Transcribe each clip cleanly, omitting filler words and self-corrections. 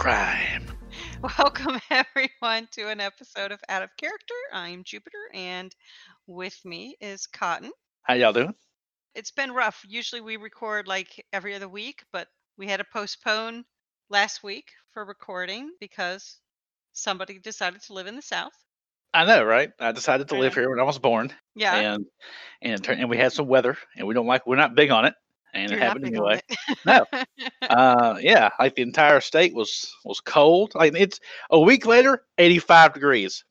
crime. Welcome, everyone, to an episode of Out of Character. I'm Jupiter, and with me is Cotton. How y'all doing? It's been rough. Usually we record like every other week, but we had to postpone last week for recording because somebody decided to live in the South. I know, right? I decided to live here when I was born. Yeah. And we had some weather, and we're not big on it. And it happened anyway. No. Like the entire state was cold. Like it's a week later, 85 degrees.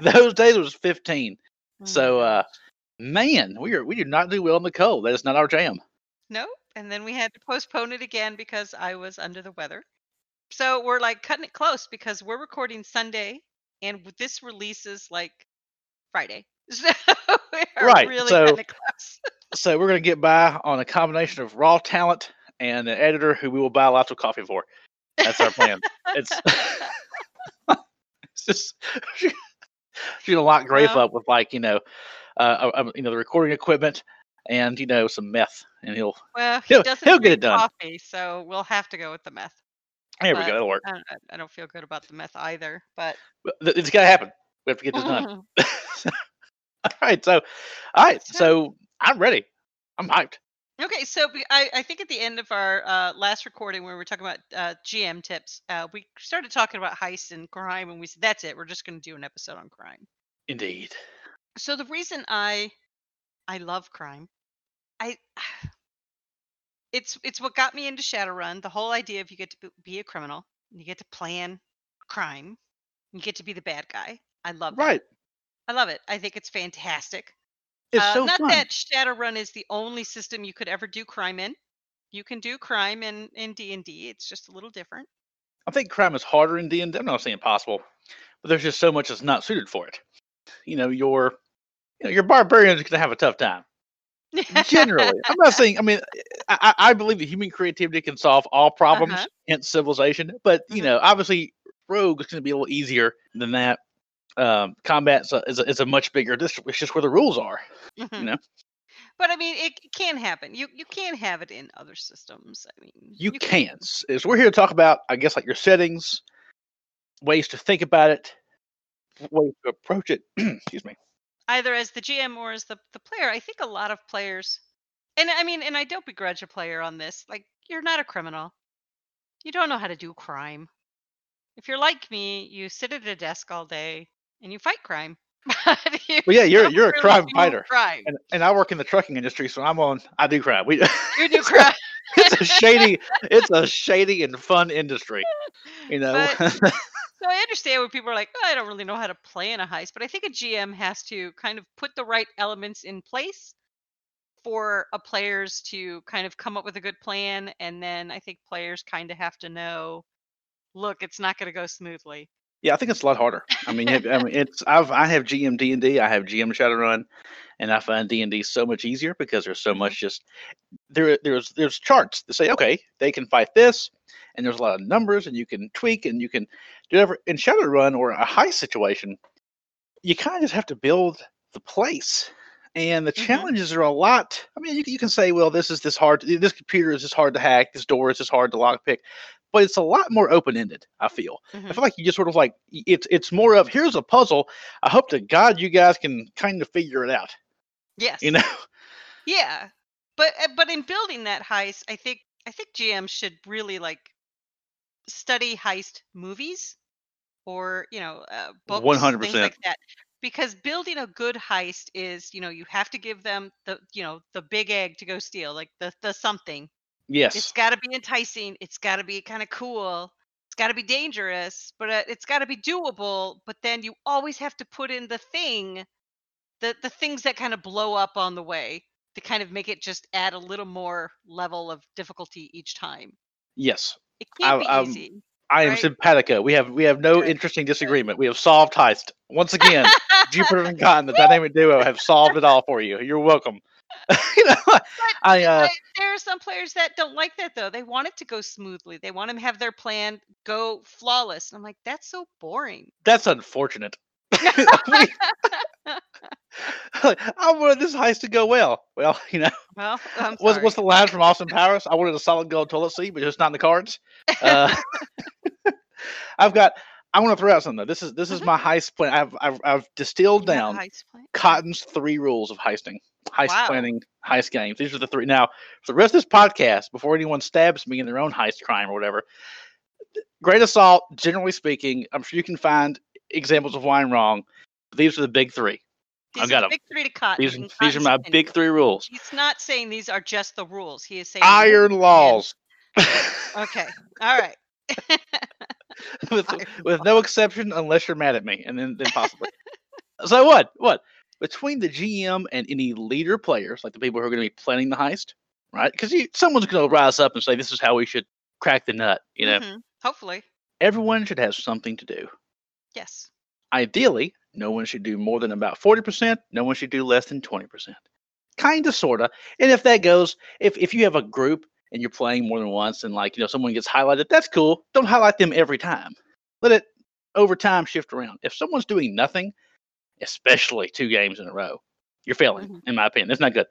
Those days it was 15. Mm-hmm. So man, we do not do well in the cold. That is not our jam. Nope. And then we had to postpone it again because I was under the weather. So we're like cutting it close because we're recording Sunday and this releases like Friday. So we're really cutting it close. So we're going to get by on a combination of raw talent and an editor who we will buy lots of coffee for. That's our plan. It's just she's going to lock Grafe up with the recording equipment and some meth, and he'll get it done. Coffee, so we'll have to go with the meth. There we go. That'll work. I don't feel good about the meth either, but it's got to happen. We have to get this done. All right. So I'm ready. I'm hyped. Okay, so I think at the end of our last recording, when we were talking about GM tips, we started talking about heist and crime, and we said, that's it. We're just going to do an episode on crime. Indeed. So the reason I love crime, it's what got me into Shadowrun. The whole idea of you get to be a criminal, you get to plan crime, you get to be the bad guy. I love that. Right. I love it. I think it's fantastic. It's so not fun. That Shadowrun is the only system you could ever do crime in. You can do crime in D&D. It's just a little different. I think crime is harder in D&D. I'm not saying impossible, but there's just so much that's not suited for it. Your barbarians are going to have a tough time. Generally. I'm not saying, I believe that human creativity can solve all problems, hence civilization. But, obviously rogue is going to be a little easier than that. Combat is a much bigger district. It's just where the rules are, But it can happen. You can have it in other systems. You can. So we're here to talk about, I guess, like your settings, ways to think about it, ways to approach it. Excuse me. Either as the GM or as the player. I think a lot of players, and I don't begrudge a player on this. Like, you're not a criminal. You don't know how to do crime. If you're like me, you sit at a desk all day. And you fight crime. You're really a crime fighter. Crime. And I work in the trucking industry, so I do crime. You do crime. It's a shady and fun industry. So I understand when people are like, I don't really know how to play in a heist, but I think a GM has to kind of put the right elements in place for a players to kind of come up with a good plan, and then I think players kind of have to know, look, it's not going to go smoothly. Yeah, I think it's a lot harder. I have GM D&D, I have GM Shadowrun, and I find D&D so much easier because there's so much just there's charts that say, okay, they can fight this, and there's a lot of numbers, and you can tweak, and you can do whatever. In Shadowrun or a heist situation, you kind of just have to build the place, and the challenges are a lot. You can say, well, this computer is just hard to hack, this door is just hard to lockpick. But it's a lot more open-ended, I feel. Mm-hmm. I feel like you just sort of like, it's more of, here's a puzzle. I hope to God you guys can kind of figure it out. Yes. Yeah. But in building that heist, I think GM should really like study heist movies or, books. 100%. Things like that. Because building a good heist is, you have to give them the big egg to go steal, like the something. Yes. It's got to be enticing. It's got to be kind of cool. It's got to be dangerous, but it's got to be doable. But then you always have to put in the thing, the things that kind of blow up on the way to kind of make it just add a little more level of difficulty each time. Yes. It can't be easy. I am simpatico. We have no interesting disagreement. We have solved heist. Once again, Jupiter and Cotton, the dynamic duo, have solved it all for you. You're welcome. There are some players that don't like that though. They want it to go smoothly. They want to have their plan go flawless. And I'm like, that's so boring. That's unfortunate. I wanted this heist to go well. Well, you know. Well, I'm sorry. What's the line from Austin Powers? I wanted a solid gold toilet seat, but it's not in the cards. I want to throw out something though. This is my heist plan. I've distilled down Cotton's 3 rules of heisting, planning, heist games. These are the 3. Now, for the rest of this podcast, before anyone stabs me in their own heist crime or whatever, great assault. Generally speaking, I'm sure you can find examples of why I'm wrong. These are the big 3. I've got them. Big 3 to Cotton. These are my big 3 rules. He's not saying these are just the rules. He is saying iron laws. Okay. All right. with no exception, unless you're mad at me, and then possibly. So what? Between the GM and any leader players, like the people who are going to be planning the heist, right? Because someone's going to rise up and say, "This is how we should crack the nut," you know. Mm-hmm. Hopefully, everyone should have something to do. Yes. Ideally, no one should do more than about 40%. No one should do less than 20%. Kinda, sorta. And if that goes, if you have a group and you're playing more than once, and someone gets highlighted, that's cool. Don't highlight them every time. Let it over time shift around. If someone's doing nothing, especially 2 games in a row, you're failing, in my opinion. That's not good.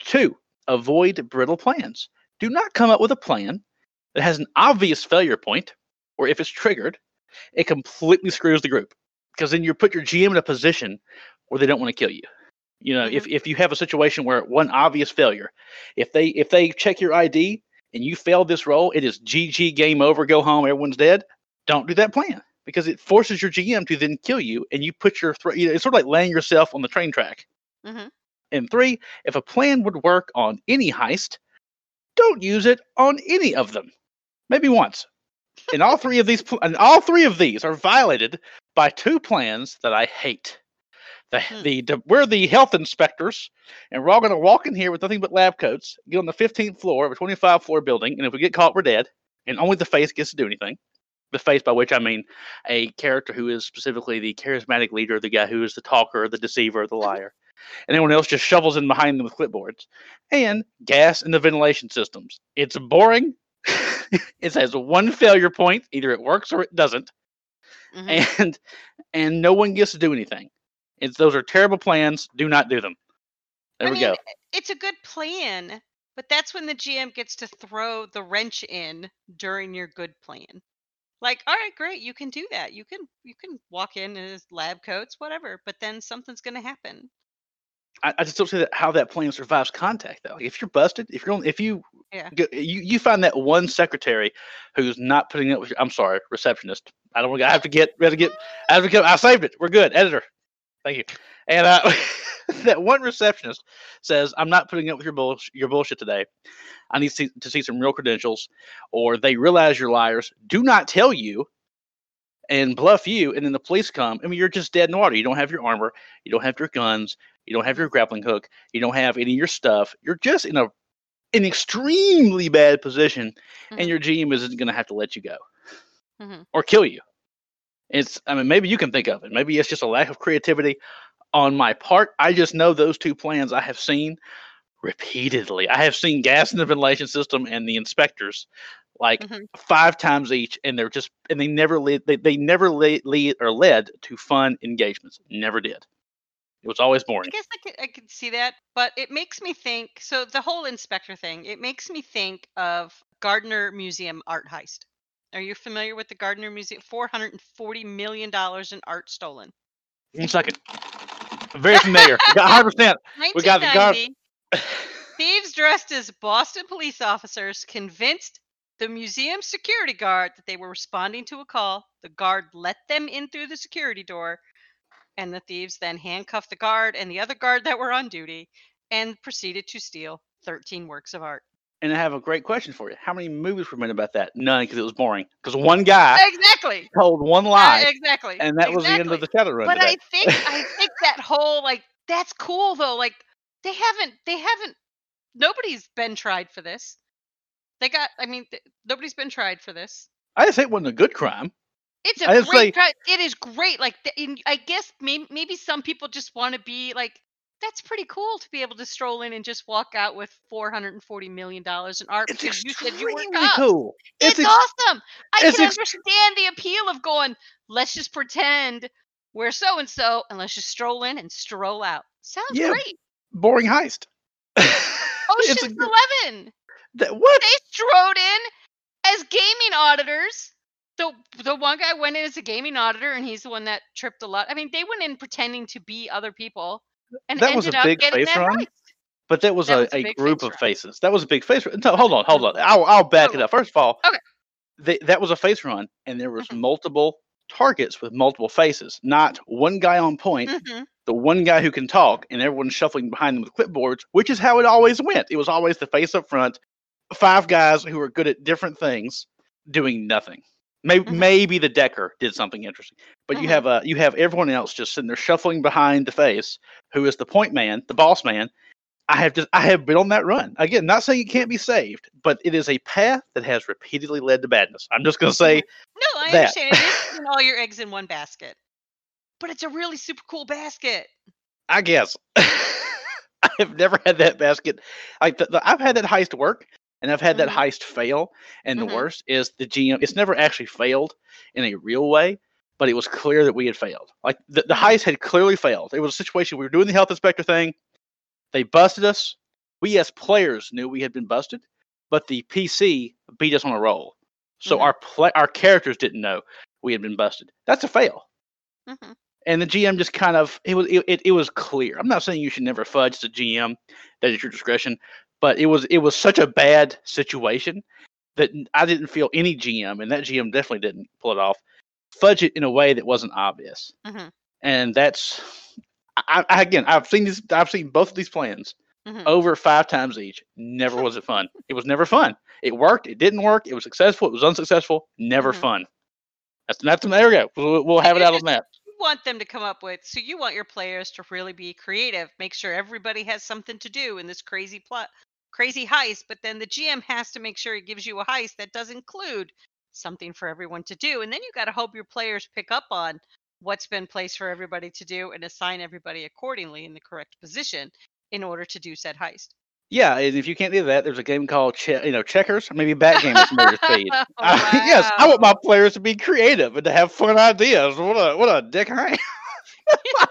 2, avoid brittle plans. Do not come up with a plan that has an obvious failure point, or if it's triggered, it completely screws the group, because then you put your GM in a position where they don't want to kill you. You know, if you have a situation where one obvious failure, if they check your ID and you failed this roll, it is GG, game over, go home, everyone's dead. Don't do that plan, because it forces your GM to then kill you, and you put your it's sort of like laying yourself on the train track. Mm-hmm. And 3, if a plan would work on any heist, don't use it on any of them. Maybe once. And all three of these are violated by 2 plans that I hate. We're the health inspectors, and we're all going to walk in here with nothing but lab coats, get on the 15th floor of a 25-floor building, and if we get caught, we're dead, and only the face gets to do anything. The face, by which I mean a character who is specifically the charismatic leader, the guy who is the talker, the deceiver, the liar, and everyone else just shovels in behind them with clipboards, and gas in the ventilation systems. It's boring. It has 1 failure point. Either it works or it doesn't, and no one gets to do anything. Those are terrible plans. Do not do them. There we go. It's a good plan, but that's when the GM gets to throw the wrench in during your good plan. Like, all right, great, you can do that. You can walk in his lab coats, whatever. But then something's going to happen. I just don't see how that plan survives contact, though. If you're busted, if you find that one secretary who's not putting up with your, I'm sorry, receptionist. I don't want to. I saved it. We're good, editor. Thank you. And that one receptionist says, "I'm not putting up with your bullshit today. I need to see some real credentials," or they realize you're liars, do not tell you, and bluff you, and then the police come. I mean, you're just dead in the water. You don't have your armor. You don't have your guns. You don't have your grappling hook. You don't have any of your stuff. You're just in an extremely bad position, and your GM isn't going to have to let you go or kill you. Maybe you can think of it. Maybe it's just a lack of creativity on my part. I just know those 2 plans I have seen repeatedly. I have seen gas in the ventilation system and the inspectors 5 times each, and they never led to fun engagements. Never did. It was always boring. I guess I could see that, but it makes me think. So the whole inspector thing, it makes me think of Gardner Museum art heist. Are you familiar with the Gardner Museum? $440 million in art stolen. One second. I'm very familiar. We got 100%. We got the thieves dressed as Boston police officers convinced the museum security guard that they were responding to a call. The guard let them in through the security door, and the thieves then handcuffed the guard and the other guard that were on duty and proceeded to steal 13 works of art. And I have a great question for you. How many movies were made about that? None, because it was boring. Because one guy told one lie, and that was the end of the Shadowrun. But today. I think that whole that's cool though. Like they haven't. Nobody's been tried for this. Nobody's been tried for this. I didn't say it wasn't a good crime. It's a great crime. It is great. I guess maybe some people just want to be like. That's pretty cool to be able to stroll in and just walk out with $440 million in art. It's because you said you were cops. Cool. It's awesome. I can understand the appeal of going, let's just pretend we're so and so, and let's just stroll in and stroll out. Sounds great. Boring heist. Ocean's 11. What? They strode in as gaming auditors. The one guy went in as a gaming auditor, and he's the one that tripped a lot. I mean, they went in pretending to be other people, and that ended up getting that right. But that was a group of faces. That was a big face run. No, hold on. I'll back it up. First of all, that was a face run, and there was multiple targets with multiple faces. Not one guy on point, the one guy who can talk, and everyone shuffling behind them with clipboards, which is how it always went. It was always the face up front, five guys who were good at different things doing nothing. Maybe the Decker did something interesting, but you have everyone else just sitting there shuffling behind the face, who is the point man, the boss man. I have been on that run. Again, not saying it can't be saved, but it is a path that has repeatedly led to badness. I'm just going to say no, I understand. It isn't all your eggs in one basket. But it's a really super cool basket. I guess. I have never had that basket. I've had that heist work, and I've had that heist fail. And the worst is the GM. It's never actually failed in a real way, but it was clear that we had failed. Like the heist had clearly failed. It was a situation we were doing the health inspector thing. They busted us. We as players knew we had been busted, but the PC beat us on a roll. So our characters didn't know we had been busted. That's a fail. And the GM just kind of, it was clear. I'm not saying you should never fudge the GM. That is your discretion. But it was such a bad situation that I didn't feel any GM, and that GM definitely didn't pull it off, fudge it in a way that wasn't obvious. And that's... I've seen both of these plans over 5 times each. Never was it fun. It was never fun. It worked. It didn't work. It was successful. It was unsuccessful. Never fun. That's there we go. We'll have it out on that. You want them to come up with. So you want your players to really be creative. Make sure everybody has something to do in this crazy plot, crazy heist. But then the GM has to make sure he gives you a heist that does include something for everyone to do. And then you got to hope your players pick up on what's been placed for everybody to do and assign everybody accordingly in the correct position in order to do said heist. Yeah, and if you can't do that, there's a game called Checkers, or maybe Bat Game at Murder Speed. Wow. Yes, I want my players to be creative and to have fun ideas. What a dick I am.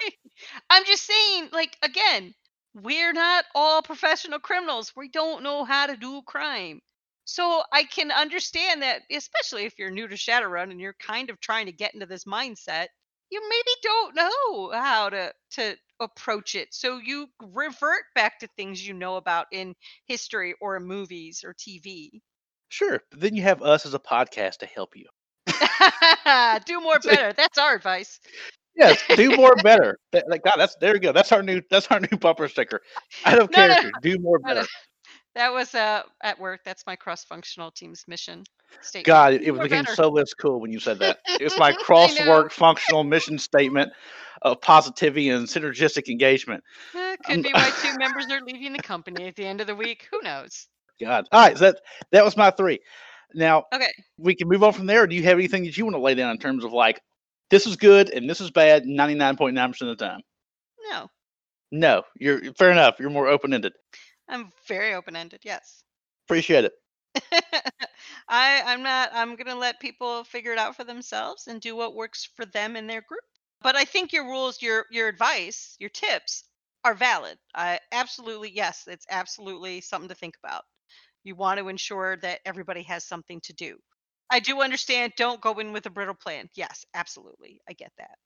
I'm just saying, like, again, we're not all professional criminals. We don't know how to do crime. So I can understand that, especially if you're new to Shadowrun and you're kind of trying to get into this mindset, you maybe don't know how to approach it. So you revert back to things you know about in history or movies or TV. Sure. But then you have us as a podcast to help you. Do more better. That's our advice. Yes, do more better. Like God, there you go. That's our new bumper sticker. Out of character. No. Do more better. That was at work. That's my cross-functional team's mission statement. God, it became so less cool when you said that. It's my cross-work functional mission statement of positivity and synergistic engagement. Could be why 2 members are leaving the company at the end of the week. Who knows? God. All right. So that was my 3. Now, we can move on from there. Do you have anything that you want to lay down in terms of like, this is good and this is bad 99.9% of the time? No. You're fair enough. You're more open-ended. I'm very open-ended, yes. Appreciate it. I'm going to let people figure it out for themselves and do what works for them and their group. But I think your rules, your advice, your tips are valid. Absolutely, yes, it's absolutely something to think about. You want to ensure that everybody has something to do. I do understand, don't go in with a brittle plan. Yes, absolutely, I get that.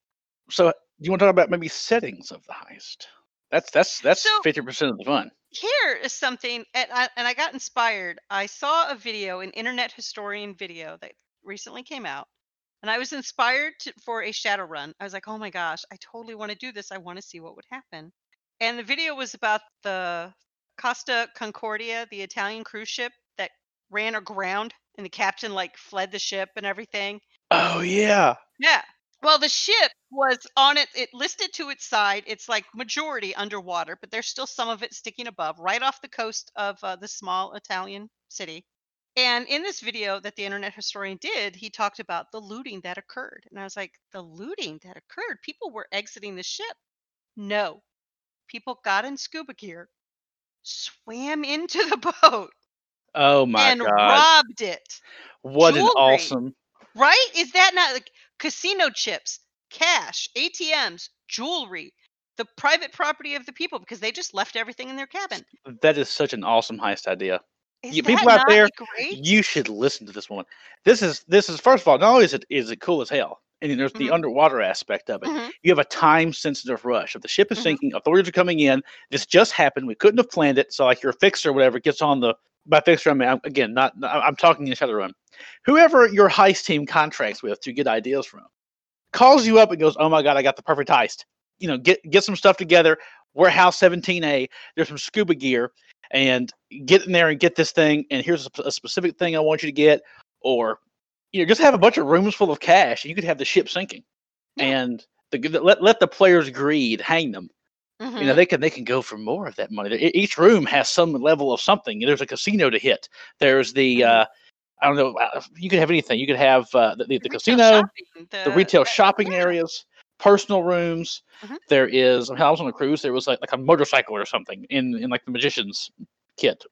So do you want to talk about maybe settings of the heist? That's so, 50% of the fun. Here is something, and I got inspired. I saw a video, an Internet Historian video that recently came out, and I was inspired for a Shadowrun. I was like, oh my gosh, I totally want to do this. I want to see what would happen. And the video was about the Costa Concordia, the Italian cruise ship that ran aground, and the captain like fled the ship and everything. Oh yeah. Yeah. Well, the ship was on it. It listed to its side. It's like majority underwater, but there's still some of it sticking above right off the coast of the small Italian city. And in this video that the Internet Historian did, he talked about the looting that occurred. And I was like, the looting that occurred? People were exiting the ship. No, people got in scuba gear, swam into the boat. Oh, my God. And robbed it. What an awesome. Right? Is that not like casino chips, cash, ATMs, jewelry, the private property of the people, because they just left everything in their cabin. That is such an awesome heist idea. You, people out there, great? You should listen to this one. This is first of all, not only is it cool as hell, and there's the underwater aspect of it. You have a time-sensitive rush. If the ship is sinking, authorities are coming in. This just happened. We couldn't have planned it. So, like, your fixer or whatever gets on the. By fixer, I mean I'm talking in Shadowrun. Whoever your heist team contracts with to get ideas from calls you up and goes, "Oh my god, I got the perfect heist." You know, get some stuff together. Warehouse 17A. There's some scuba gear. And get in there and get this thing, and here's a specific thing I want you to get, or you know, just have a bunch of rooms full of cash, and you could have the ship sinking, and let the players' greed hang them. You know, they can go for more of that money. Each room has some level of something. There's a casino to hit. There's the I don't know. You could have anything. You could have the casino, shopping, the retail shopping areas. Personal rooms. There is. I was on a cruise. There was like a motorcycle or something in like the magician's kit.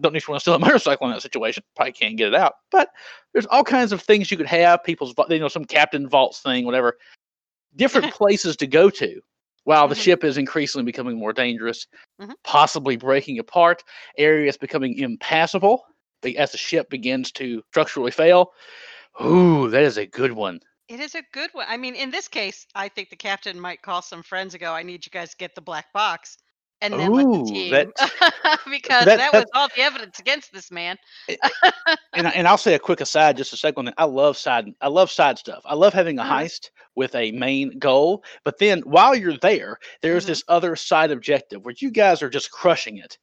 Don't need to want to steal a motorcycle in that situation. Probably can't get it out. But there's all kinds of things you could have. People's, you know, some captain vaults thing, whatever. Different places to go to while the ship is increasingly becoming more dangerous, possibly breaking apart. Areas becoming impassable as the ship begins to structurally fail. Ooh, that is a good one. It is a good one. I mean, in this case, I think the captain might call some friends and go, "I need you guys to get the black box," and then let the team because that was all the evidence against this man. and I'll say a quick aside, just a second. I love side stuff. I love having a heist with a main goal, but then while you're there, there's this other side objective where you guys are just crushing it,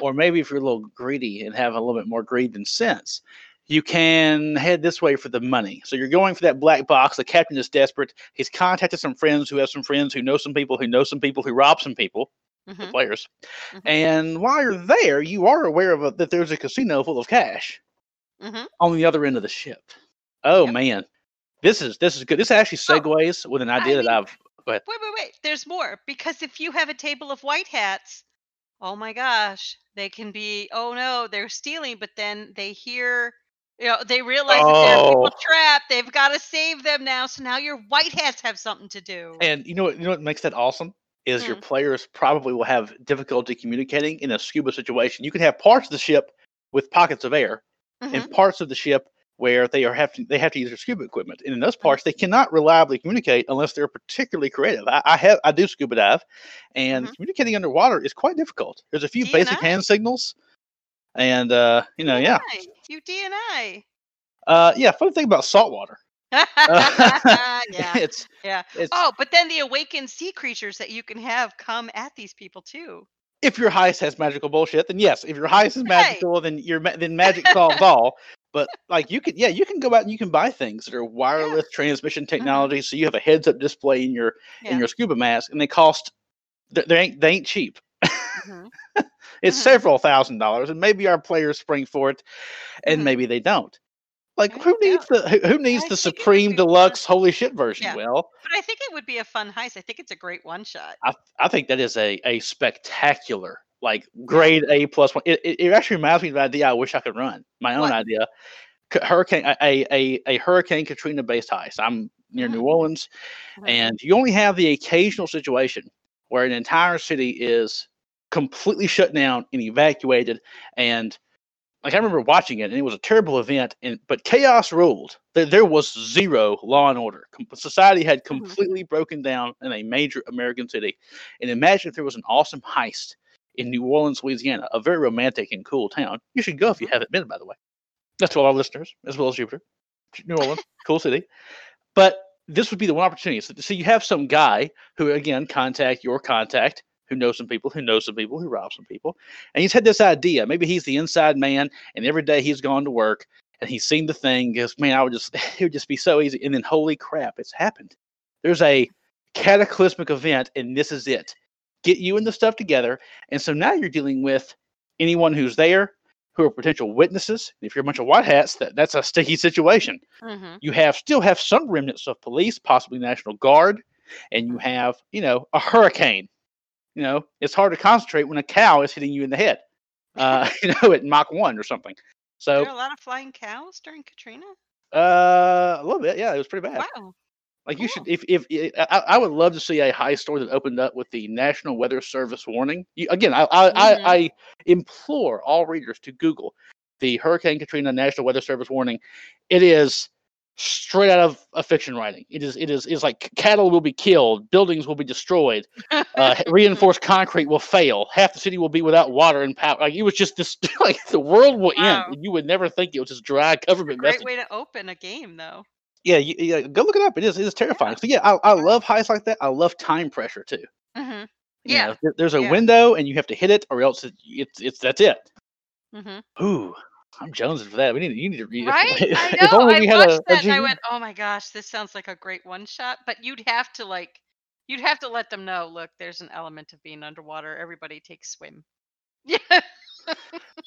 or maybe if you're a little greedy and have a little bit more greed than sense. You can head this way for the money. So you're going for that black box. The captain is desperate. He's contacted some friends who have some friends who know some people who know some people who rob some people, the players. And while you're there, you are aware of that there's a casino full of cash on the other end of the ship. Oh, man. This is good. This actually segues with an idea Go ahead. Wait. There's more. Because if you have a table of white hats, oh, my gosh, they can be, oh, no, they're stealing. But then they hear... You know, they realize that there are people trapped. They've got to save them now. So now your white hats have something to do. And you know what makes that awesome is your players probably will have difficulty communicating in a scuba situation. You can have parts of the ship with pockets of air, and parts of the ship where they have to use their scuba equipment. And in those parts, they cannot reliably communicate unless they're particularly creative. I do scuba dive, and communicating underwater is quite difficult. There's a few basic hand signals. And you know, you D&I. Fun thing about saltwater. It's but then the awakened sea creatures that you can have come at these people too. If your heist has magical bullshit, then yes. If your heist is magical, then magic solves all. But like you can go out and you can buy things that are wireless transmission technology. So you have a heads up display in your scuba mask, and they cost. They ain't cheap. It's several $1,000s, and maybe our players spring for it, and maybe they don't. Like, who needs the supreme deluxe holy shit version? Yeah. Well, but I think it would be a fun heist. I think it's a great one shot. I think that is a spectacular, like grade A plus one. It actually reminds me of an idea I wish I could run. My own idea, a Hurricane Katrina based heist. I'm near New Orleans, and you only have the occasional situation where an entire city is completely shut down and evacuated, and like I remember watching it, and it was a terrible event. But chaos ruled. There was zero law and order. Society had completely broken down in a major American city. And imagine if there was an awesome heist in New Orleans, Louisiana, a very romantic and cool town. You should go if you haven't been, by the way. That's to all our listeners, as well as Jupiter, New Orleans, cool city. But this would be the one opportunity. So you have some guy who again contact your contact. Who knows some people, who knows some people, who rob some people. And he's had this idea. Maybe he's the inside man, and every day he's gone to work, and he's seen the thing, goes, man, it would just be so easy. And then, holy crap, it's happened. There's a cataclysmic event, and this is it. Get you and the stuff together. And so now you're dealing with anyone who's there, who are potential witnesses. If you're a bunch of white hats, that's a sticky situation. You still have some remnants of police, possibly National Guard, and you have, a hurricane. You know, it's hard to concentrate when a cow is hitting you in the head, at Mach 1 or something. So, were there a lot of flying cows during Katrina? A little bit, yeah. It was pretty bad. Wow. Like you should, I would love to see a heist story that opened up with the National Weather Service warning. I implore all readers to Google the Hurricane Katrina National Weather Service warning. It is straight out of a fiction writing. It is like cattle will be killed, buildings will be destroyed, reinforced concrete will fail, half the city will be without water and power. Like it was just this, like the world will end. And you would never think it was just dry government. Great way to open a game, though. Yeah, go look it up. It is terrifying. So yeah, I love heists like that. I love time pressure too. Mm-hmm. Yeah, there's a window and you have to hit it, or else it's that's it. Mm-hmm. Ooh, I'm jonesing for that. You need to read it. Right? I know. I watched that and I went, oh my gosh, this sounds like a great one shot. But you'd have to let them know. Look, there's an element of being underwater. Everybody takes swim. Yeah.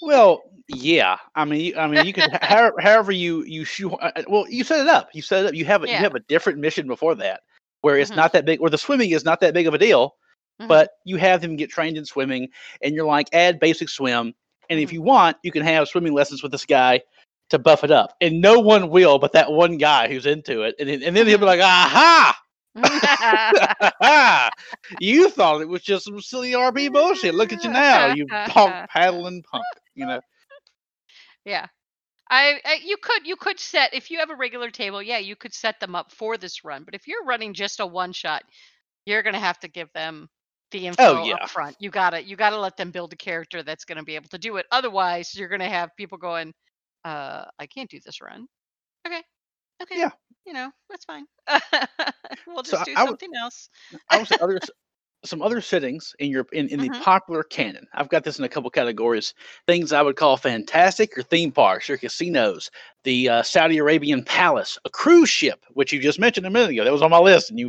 Well, yeah. I mean, you could however you shoe. Well, you set it up. You have a different mission before that, where it's not that big, or the swimming is not that big of a deal. Mm-hmm. But you have them get trained in swimming, and you're like, add basic swim, and if you want, you can have swimming lessons with this guy to buff it up, and no one will, but that one guy who's into it, and then he'll be like, aha. You thought it was just some silly RP bullshit. Look at you now, you punk paddling punk. You know. Yeah, you could set, if you have a regular table, yeah, you could set them up for this run. But if you're running just a one shot, you're gonna have to give them the info up front. You gotta let them build a character that's gonna be able to do it. Otherwise, you're gonna have people going, "I can't do this run." Okay. Yeah. You know, that's fine. We'll just do something else. I was some other settings in the popular canon. I've got this in a couple categories. Things I would call fantastic, your theme parks, your casinos, the Saudi Arabian palace, a cruise ship, which you just mentioned a minute ago. That was on my list, and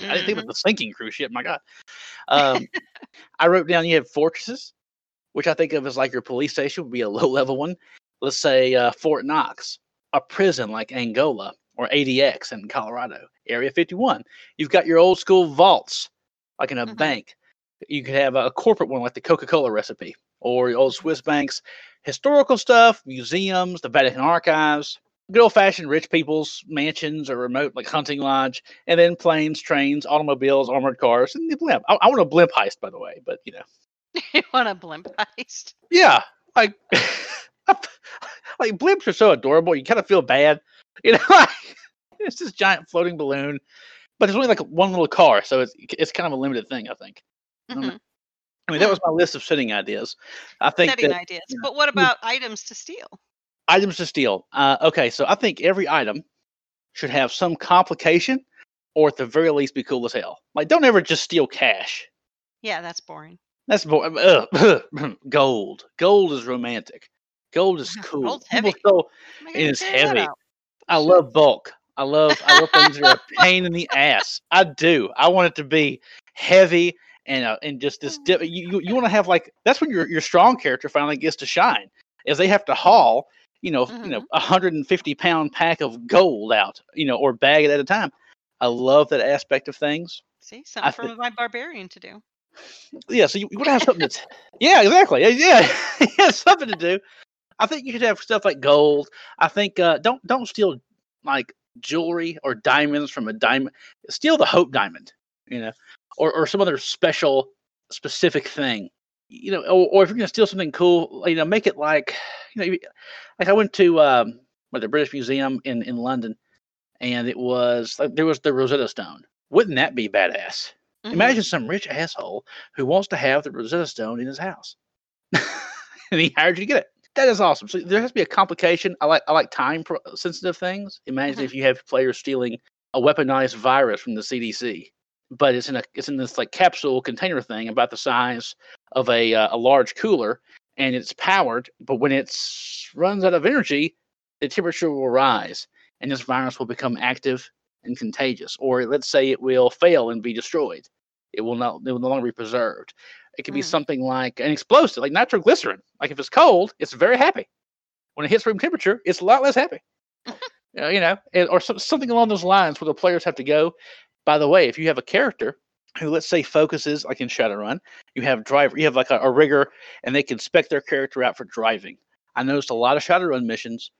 I didn't think about the sinking cruise ship. My God. I wrote down you have fortresses, which I think of as like your police station would be a low-level one. Let's say Fort Knox, a prison like Angola, or ADX in Colorado, Area 51. You've got your old school vaults, like in a bank. You could have a corporate one, like the Coca-Cola recipe, or your old Swiss banks. Historical stuff, museums, the Vatican archives, good old-fashioned rich people's mansions or remote, like hunting lodge, and then planes, trains, automobiles, armored cars, and the blimp. I want a blimp heist, by the way, but, you know. You want a blimp heist? Yeah. Like blimps are so adorable. You kind of feel bad. You know, like, it's this giant floating balloon, but there's only like one little car, so it's kind of a limited thing, I think. Mm-hmm. I mean, that was my list of setting ideas. I think setting ideas. You know, but what about items to steal? Items to steal. Okay, so I think every item should have some complication, or at the very least, be cool as hell. Like, don't ever just steal cash. Yeah, that's boring. That's boring. Gold. Gold is romantic. Gold is cool. Gold's heavy. It's heavy. I love bulk. I love things that are a pain in the ass. I do. I want it to be heavy and just this. You want to have, like, that's when your strong character finally gets to shine, is they have to haul 150-pound pack of gold out or bag it at a time. I love that aspect of things. See, something for my barbarian to do. Yeah, so you want to have something that's exactly yeah something to do. I think you should have stuff like gold. I think don't steal like jewelry or diamonds from a diamond. Steal the Hope Diamond, or some other special specific thing, Or if you're gonna steal something cool, make it like, like I went to the British Museum in London, and it was like there was the Rosetta Stone. Wouldn't that be badass? Mm-hmm. Imagine some rich asshole who wants to have the Rosetta Stone in his house, and he hired you to get it. That is awesome. So there has to be a complication. I like time-sensitive things. Imagine if you have players stealing a weaponized virus from the CDC, but it's in this like capsule container thing about the size of a large cooler, and it's powered. But when it runs out of energy, the temperature will rise, and this virus will become active and contagious. Or let's say it will fail and be destroyed. It will no longer be preserved. It could be something like an explosive, like nitroglycerin. Like if it's cold, it's very happy. When it hits room temperature, it's a lot less happy. Something along those lines where the players have to go. By the way, if you have a character who, let's say, focuses, like in Shadowrun, you have like a rigger, and they can spec their character out for driving. I noticed a lot of Shadowrun missions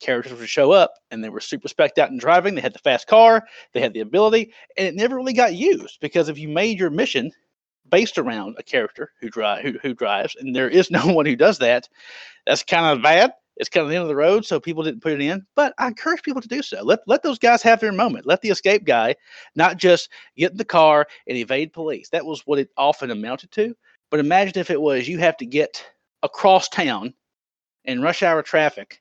characters would show up and they were super spec'd out in driving. They had the fast car, they had the ability, and it never really got used because if you made your mission based around a character who drives, and there is no one who does that, that's kind of bad. It's kind of the end of the road, so people didn't put it in. But I encourage people to do so. Let those guys have their moment. Let the escape guy not just get in the car and evade police. That was what it often amounted to. But imagine if it was you have to get across town in rush hour traffic,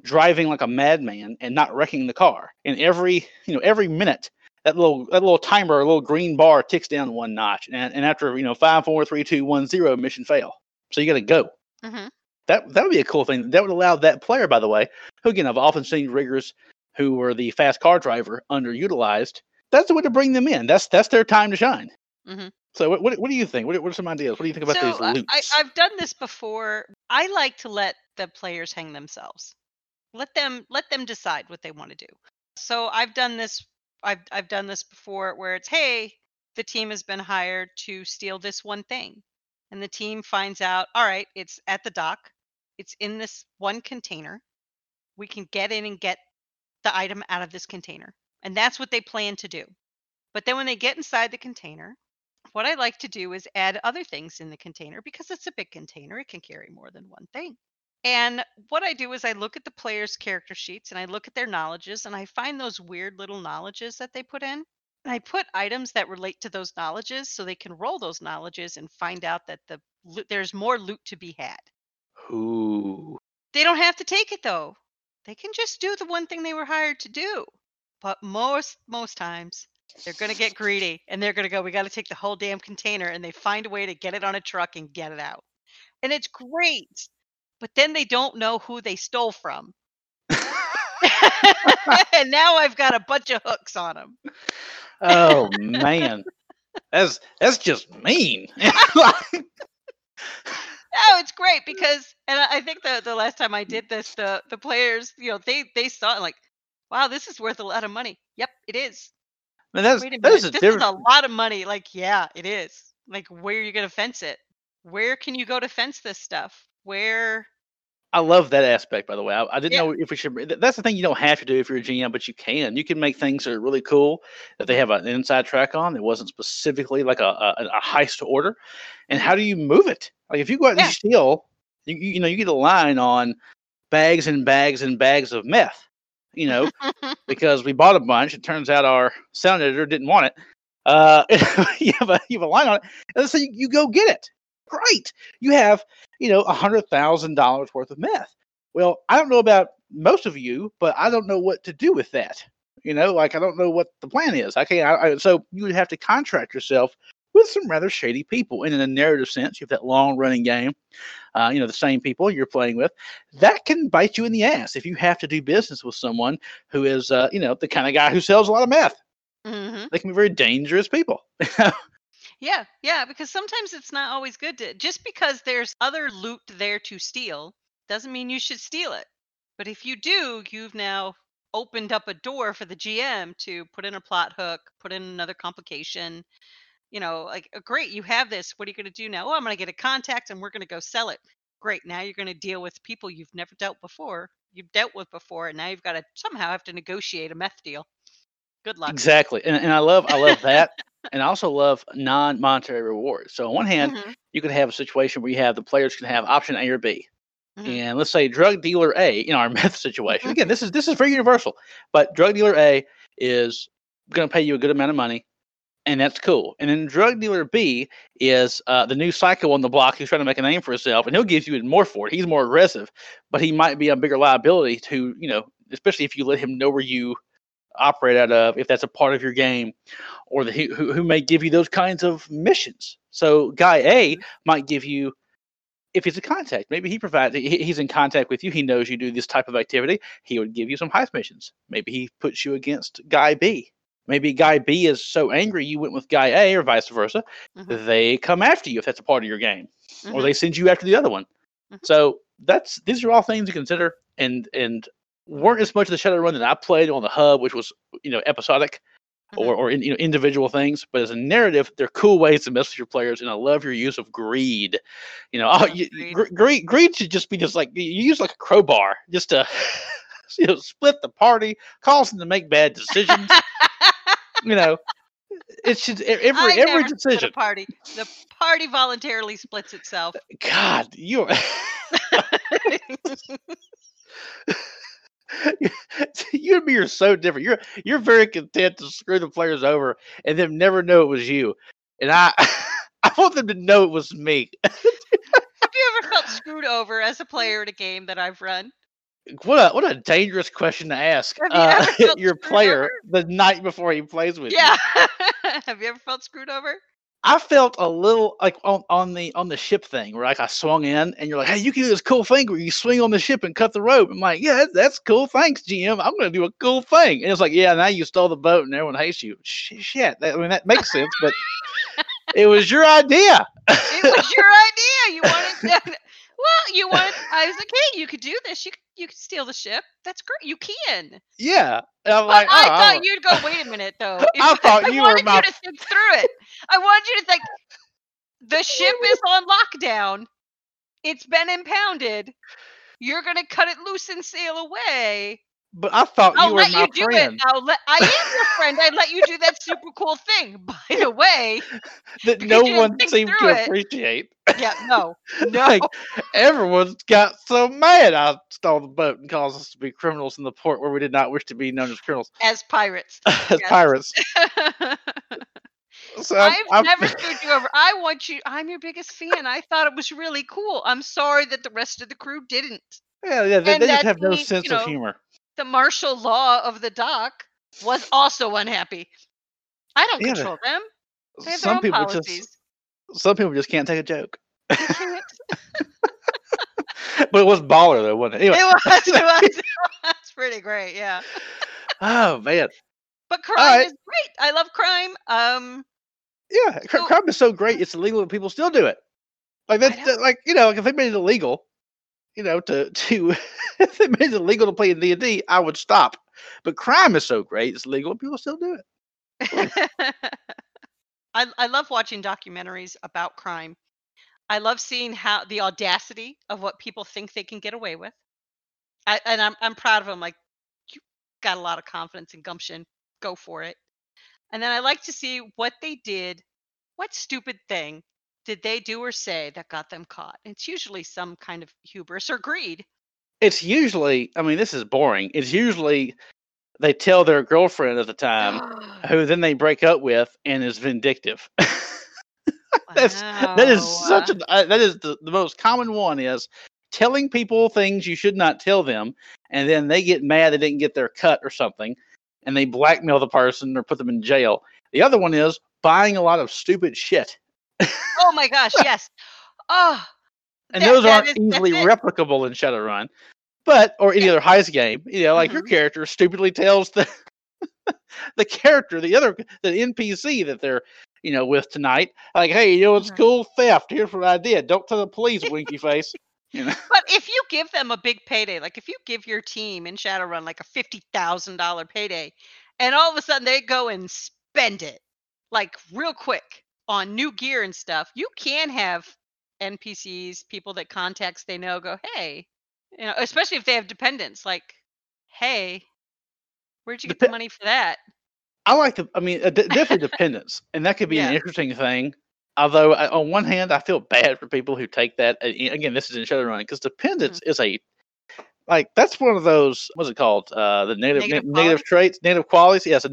driving like a madman and not wrecking the car. And every minute that little timer, a little green bar ticks down one notch. And after 5, 4, 3, 2, 1, 0, mission fail. So you got to go. Mm-hmm. That would be a cool thing. That would allow that player, by the way, who, again, I've often seen riggers who were the fast car driver underutilized. That's the way to bring them in. That's their time to shine. Mm-hmm. So what do you think? What are some ideas? What do you think about these loops? I've done this before. I like to let the players hang themselves. Let them decide what they want to do. So I've done this. I've done this before where it's, hey, the team has been hired to steal this one thing. And the team finds out, all right, it's at the dock. It's in this one container. We can get in and get the item out of this container. And that's what they plan to do. But then when they get inside the container, what I like to do is add other things in the container because it's a big container. It can carry more than one thing. And what I do is I look at the players' character sheets and I look at their knowledges and I find those weird little knowledges that they put in. And I put items that relate to those knowledges so they can roll those knowledges and find out that there's more loot to be had. Ooh. They don't have to take it, though. They can just do the one thing they were hired to do. But most times, they're going to get greedy. And they're going to go, we got to take the whole damn container. And they find a way to get it on a truck and get it out. And it's great. But then they don't know who they stole from. And now I've got a bunch of hooks on them. Oh man, that's just mean. No, it's great because, and I think the last time I did this, the players, they saw it like, wow, this is worth a lot of money. Yep, it is. Man, this is a lot of money. Like, yeah, it is. Like, where are you going to fence it? Where can you go to fence this stuff? Where? I love that aspect, by the way. I didn't know if we should. That's the thing you don't have to do if you're a GM, but you can. You can make things that are really cool that they have an inside track on. It wasn't specifically like a heist order. And how do you move it? Like if you go out and steal, you get a line on bags and bags and bags of meth. Because we bought a bunch. It turns out our sound editor didn't want it. You have a line on it, and so you go get it. Great. You have, $100,000 worth of meth. Well, I don't know about most of you, but I don't know what to do with that. I don't know what the plan is. So you would have to contract yourself with some rather shady people. And in a narrative sense, you have that long running game, the same people you're playing with that can bite you in the ass. If you have to do business with someone who is, the kind of guy who sells a lot of meth, mm-hmm. They can be very dangerous people. Yeah, because sometimes it's not always good to, just because there's other loot there to steal doesn't mean you should steal it. But if you do, you've now opened up a door for the GM to put in a plot hook, put in another complication. Great, you have this. What are you going to do now? Oh, I'm going to get a contact and we're going to go sell it. Great, now you're going to deal with people you've dealt with before, and now you've got to somehow have to negotiate a meth deal. Good luck. Exactly. And I love that. And I also love non-monetary rewards. So on one hand, mm-hmm. you could have a situation where you have the players can have option A or B. Mm-hmm. And let's say drug dealer A in our meth situation. Mm-hmm. Again, this is very universal. But drug dealer A is going to pay you a good amount of money. And that's cool. And then drug dealer B is the new psycho on the block who's trying to make a name for himself. And he'll give you even more for it. He's more aggressive. But he might be a bigger liability to, especially if you let him know where you operate out of, if that's a part of your game, or who may give you those kinds of missions. So guy A might give you, if he's a contact, maybe he's in contact with you, he knows you do this type of activity, he would give you some heist missions. Maybe he puts you against guy B. Maybe guy B is so angry you went with guy A, or vice versa. Mm-hmm. They come after you if that's a part of your game, mm-hmm. or they send you after the other one. Mm-hmm. So these are all things to consider, and weren't as much of the Shadowrun that I played on the hub, which was, episodic mm-hmm. or individual things. But as a narrative, they're cool ways to mess with your players. And I love your use of greed. Greed should just be like, you use like a crowbar just to you know, split the party, cause them to make bad decisions. You know, it should every decision. The party voluntarily splits itself. God, you. You and me are so different. You're very content to screw the players over and them never know it was you. And I want them to know it was me. Have you ever felt screwed over as a player in a game that I've run? What a dangerous question to ask. Your player over? The night before he plays with you. Yeah. Have you ever felt screwed over? I felt a little like on the ship thing where like I swung in and you're like, hey, you can do this cool thing where you swing on the ship and cut the rope. I'm like, yeah, that's cool. Thanks, GM. I'm going to do a cool thing. And it's like, yeah, now you stole the boat and everyone hates you. Shit. That makes sense, but it was your idea. It was your idea. You wanted, I was like, hey, you could do this. You could steal the ship. That's great. You can. Yeah. And I'm like, I thought you'd go, wait a minute, though. I wanted you to think through it. I wanted you to think, the ship is on lockdown. It's been impounded. You're going to cut it loose and sail away. But I thought you were my friend. I am your friend. I let you do that super cool thing, by the way. That no one seemed to appreciate. Yeah, no. Like, everyone's got so mad I stole the boat and caused us to be criminals in the port where we did not wish to be known as criminals. As pirates. As pirates. So I've never screwed you over. I'm your biggest fan. I thought it was really cool. I'm sorry that the rest of the crew didn't. Yeah, they just have no sense of humor. The martial law of the dock was also unhappy. I don't control them. They have their own policies. Some people just can't take a joke. But it was baller, though, wasn't it? Anyway. It was. Pretty great, yeah. Oh, man. But crime is great. I love crime. Yeah, crime is so great. It's illegal and people still do it. Like, that's like, you know, like if they made it illegal, you know, to if they made it illegal to play in D&D, I would stop. But crime is so great, it's legal and people still do it. I love watching documentaries about crime. I love seeing how the audacity of what people think they can get away with. I'm proud of them. Like, you got a lot of confidence and gumption. Go for it. And then I like to see what they did. What stupid thing did they do or say that got them caught? It's usually some kind of hubris or greed. It's usually, I mean, this is boring. It's usually they tell their girlfriend at the time who then they break up with and is vindictive. That is the most common one is telling people things you should not tell them. And then they get mad they didn't get their cut or something. And they blackmail the person or put them in jail. The other one is buying a lot of stupid shit. Oh my gosh, yes. Oh, and those aren't easily replicable in Shadowrun, or any other heist game. You know, like your character stupidly tells the NPC that they're, you know, with tonight, like, hey, you know, it's cool theft. Here's what I did. Don't tell the police, winky face. You know? But if you give them a big payday, like if you give your team in Shadowrun like a $50,000 payday, and all of a sudden they go and spend it like real quick on new gear and stuff, you can have NPCs, people that contacts they know, go, hey, you know, especially if they have dependents, like, hey, where'd you get the money for that? Definitely dependents, and that could be an interesting thing. Although, on one hand, I feel bad for people who take that. Again, this is in Shadowrun, because dependence is that's one of those, what's it called? The negative traits, negative qualities. Yes,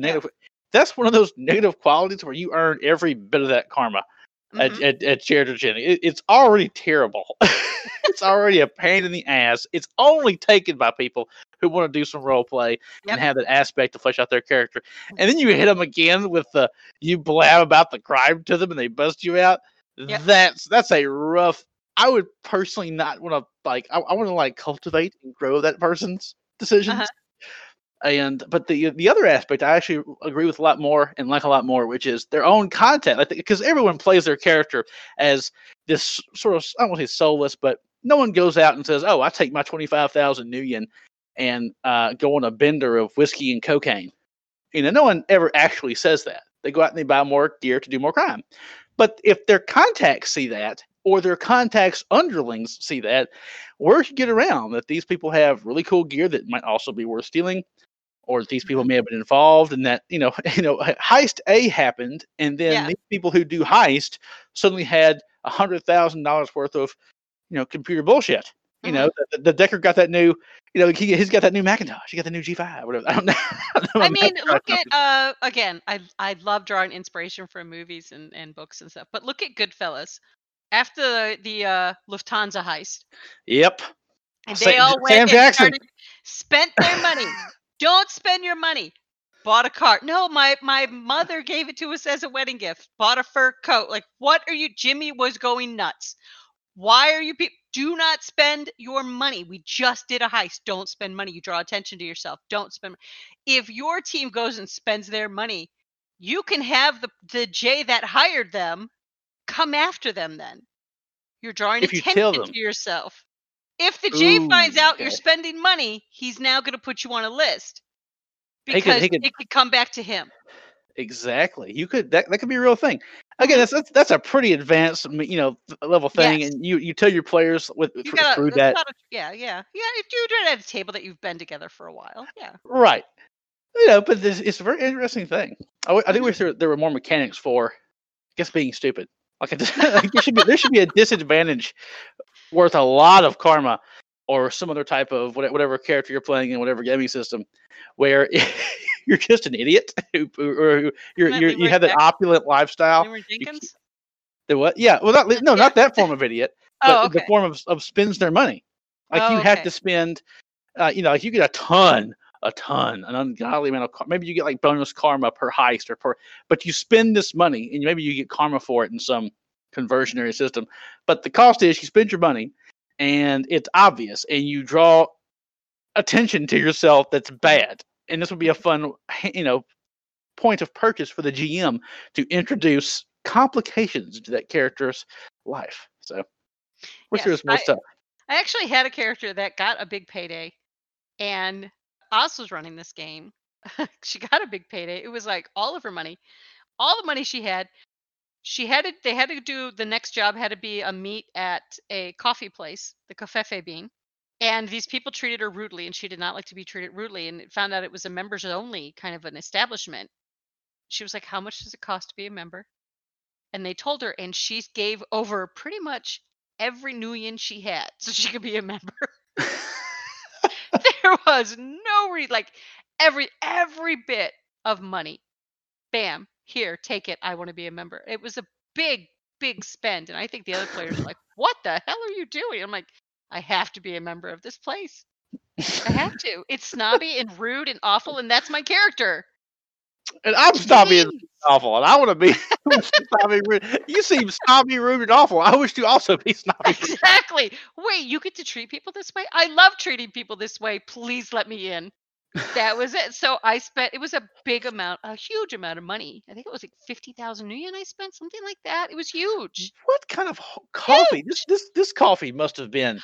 that's one of those negative qualities where you earn every bit of that karma at Charity Jenny. It's already terrible. It's already a pain in the ass. It's only taken by people who want to do some role play and have that aspect to flesh out their character. And then you hit them again with you blab about the crime to them and they bust you out. Yep. That's a rough, I would personally not want to I want to cultivate and grow that person's decisions. But the other aspect I actually agree with a lot more and like a lot more, which is their own content. I think because everyone plays their character as this sort of, I don't want to say soulless, but no one goes out and says, oh, I take my 25,000 Nuyen and go on a bender of whiskey and cocaine. You know, no one ever actually says that. They go out and they buy more gear to do more crime. But if their contacts see that or their contacts' underlings see that. Word could get around that these people have really cool gear that might also be worth stealing, or that these people may have been involved, and that heist A happened, and then these people who do heist suddenly had $100,000 worth of computer bullshit. You know, the Decker got that new, he's got that new Macintosh. He got the new G5, whatever. I don't know. Look at, again, I love drawing inspiration from movies and books and stuff. But look at Goodfellas. After the Lufthansa heist. Yep. And they all went spent their money. Don't spend your money. Bought a car. No, my mother gave it to us as a wedding gift. Bought a fur coat. Like, what are you? Jimmy was going nuts. Why are you people? Do not spend your money. We just did a heist. Don't spend money. You draw attention to yourself. Don't spend. If your team goes and spends their money, you can have the J that hired them come after them then. You're drawing attention to yourself. If the J finds out you're spending money, he's now going to put you on a list because it could come back to him. Exactly. You could that could be a real thing. Again, that's a pretty advanced level thing, and you tell your players through that. If you do it at a table that you've been together for a while, right. But it's a very interesting thing. I think wish there were more mechanics for, I guess, being stupid. Like there should be a disadvantage worth a lot of karma, or some other type of whatever character you're playing in whatever gaming system, where. You're just an idiot you have that opulent lifestyle. The what? Yeah. Well, not that form of idiot, but the form of spends their money. Like have to spend, you get a ton, an ungodly amount of, maybe you get like bonus karma per heist but you spend this money and maybe you get karma for it in some conversionary system. But the cost is you spend your money and it's obvious and you draw attention to yourself. That's bad. And this would be a fun, point of purchase for the GM to introduce complications to that character's life. So, there's more stuff. I actually had a character that got a big payday, and Oz was running this game. She got a big payday. It was like all of her money, all the money she had. They had to do the next job had to be a meet at a coffee place, the Covfefe Bean. And these people treated her rudely, and she did not like to be treated rudely, and it found out it was a members-only kind of an establishment. She was like, how much does it cost to be a member? And they told her, and she gave over pretty much every nuyen she had so she could be a member. There was no every bit of money. Bam, here, take it. I want to be a member. It was a big, big spend. And I think the other players were like, what the hell are you doing? I'm like, I have to be a member of this place. I have to. It's snobby and rude and awful, and that's my character. And I'm snobby and awful, and I want to be snobby rude. You seem snobby, rude, and awful. I wish to also be snobby. Exactly. Wait, you get to treat people this way? I love treating people this way. Please let me in. That was it. So it was a huge amount of money. I think it was like 50,000 yuan I spent, something like that. It was huge. What kind of coffee? Huge. This coffee must have been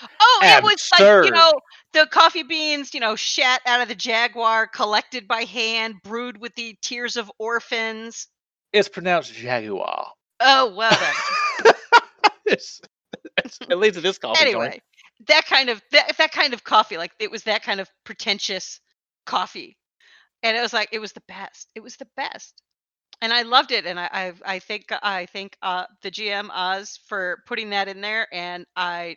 absurd. It was the coffee beans, shat out of the jaguar, collected by hand, brewed with the tears of orphans. It's pronounced jaguar. Oh, well then. At least in this coffee. Anyway, that kind of coffee, like it was that kind of pretentious coffee, and it was the best, and I loved it, and I think the GM Oz for putting that in there, and I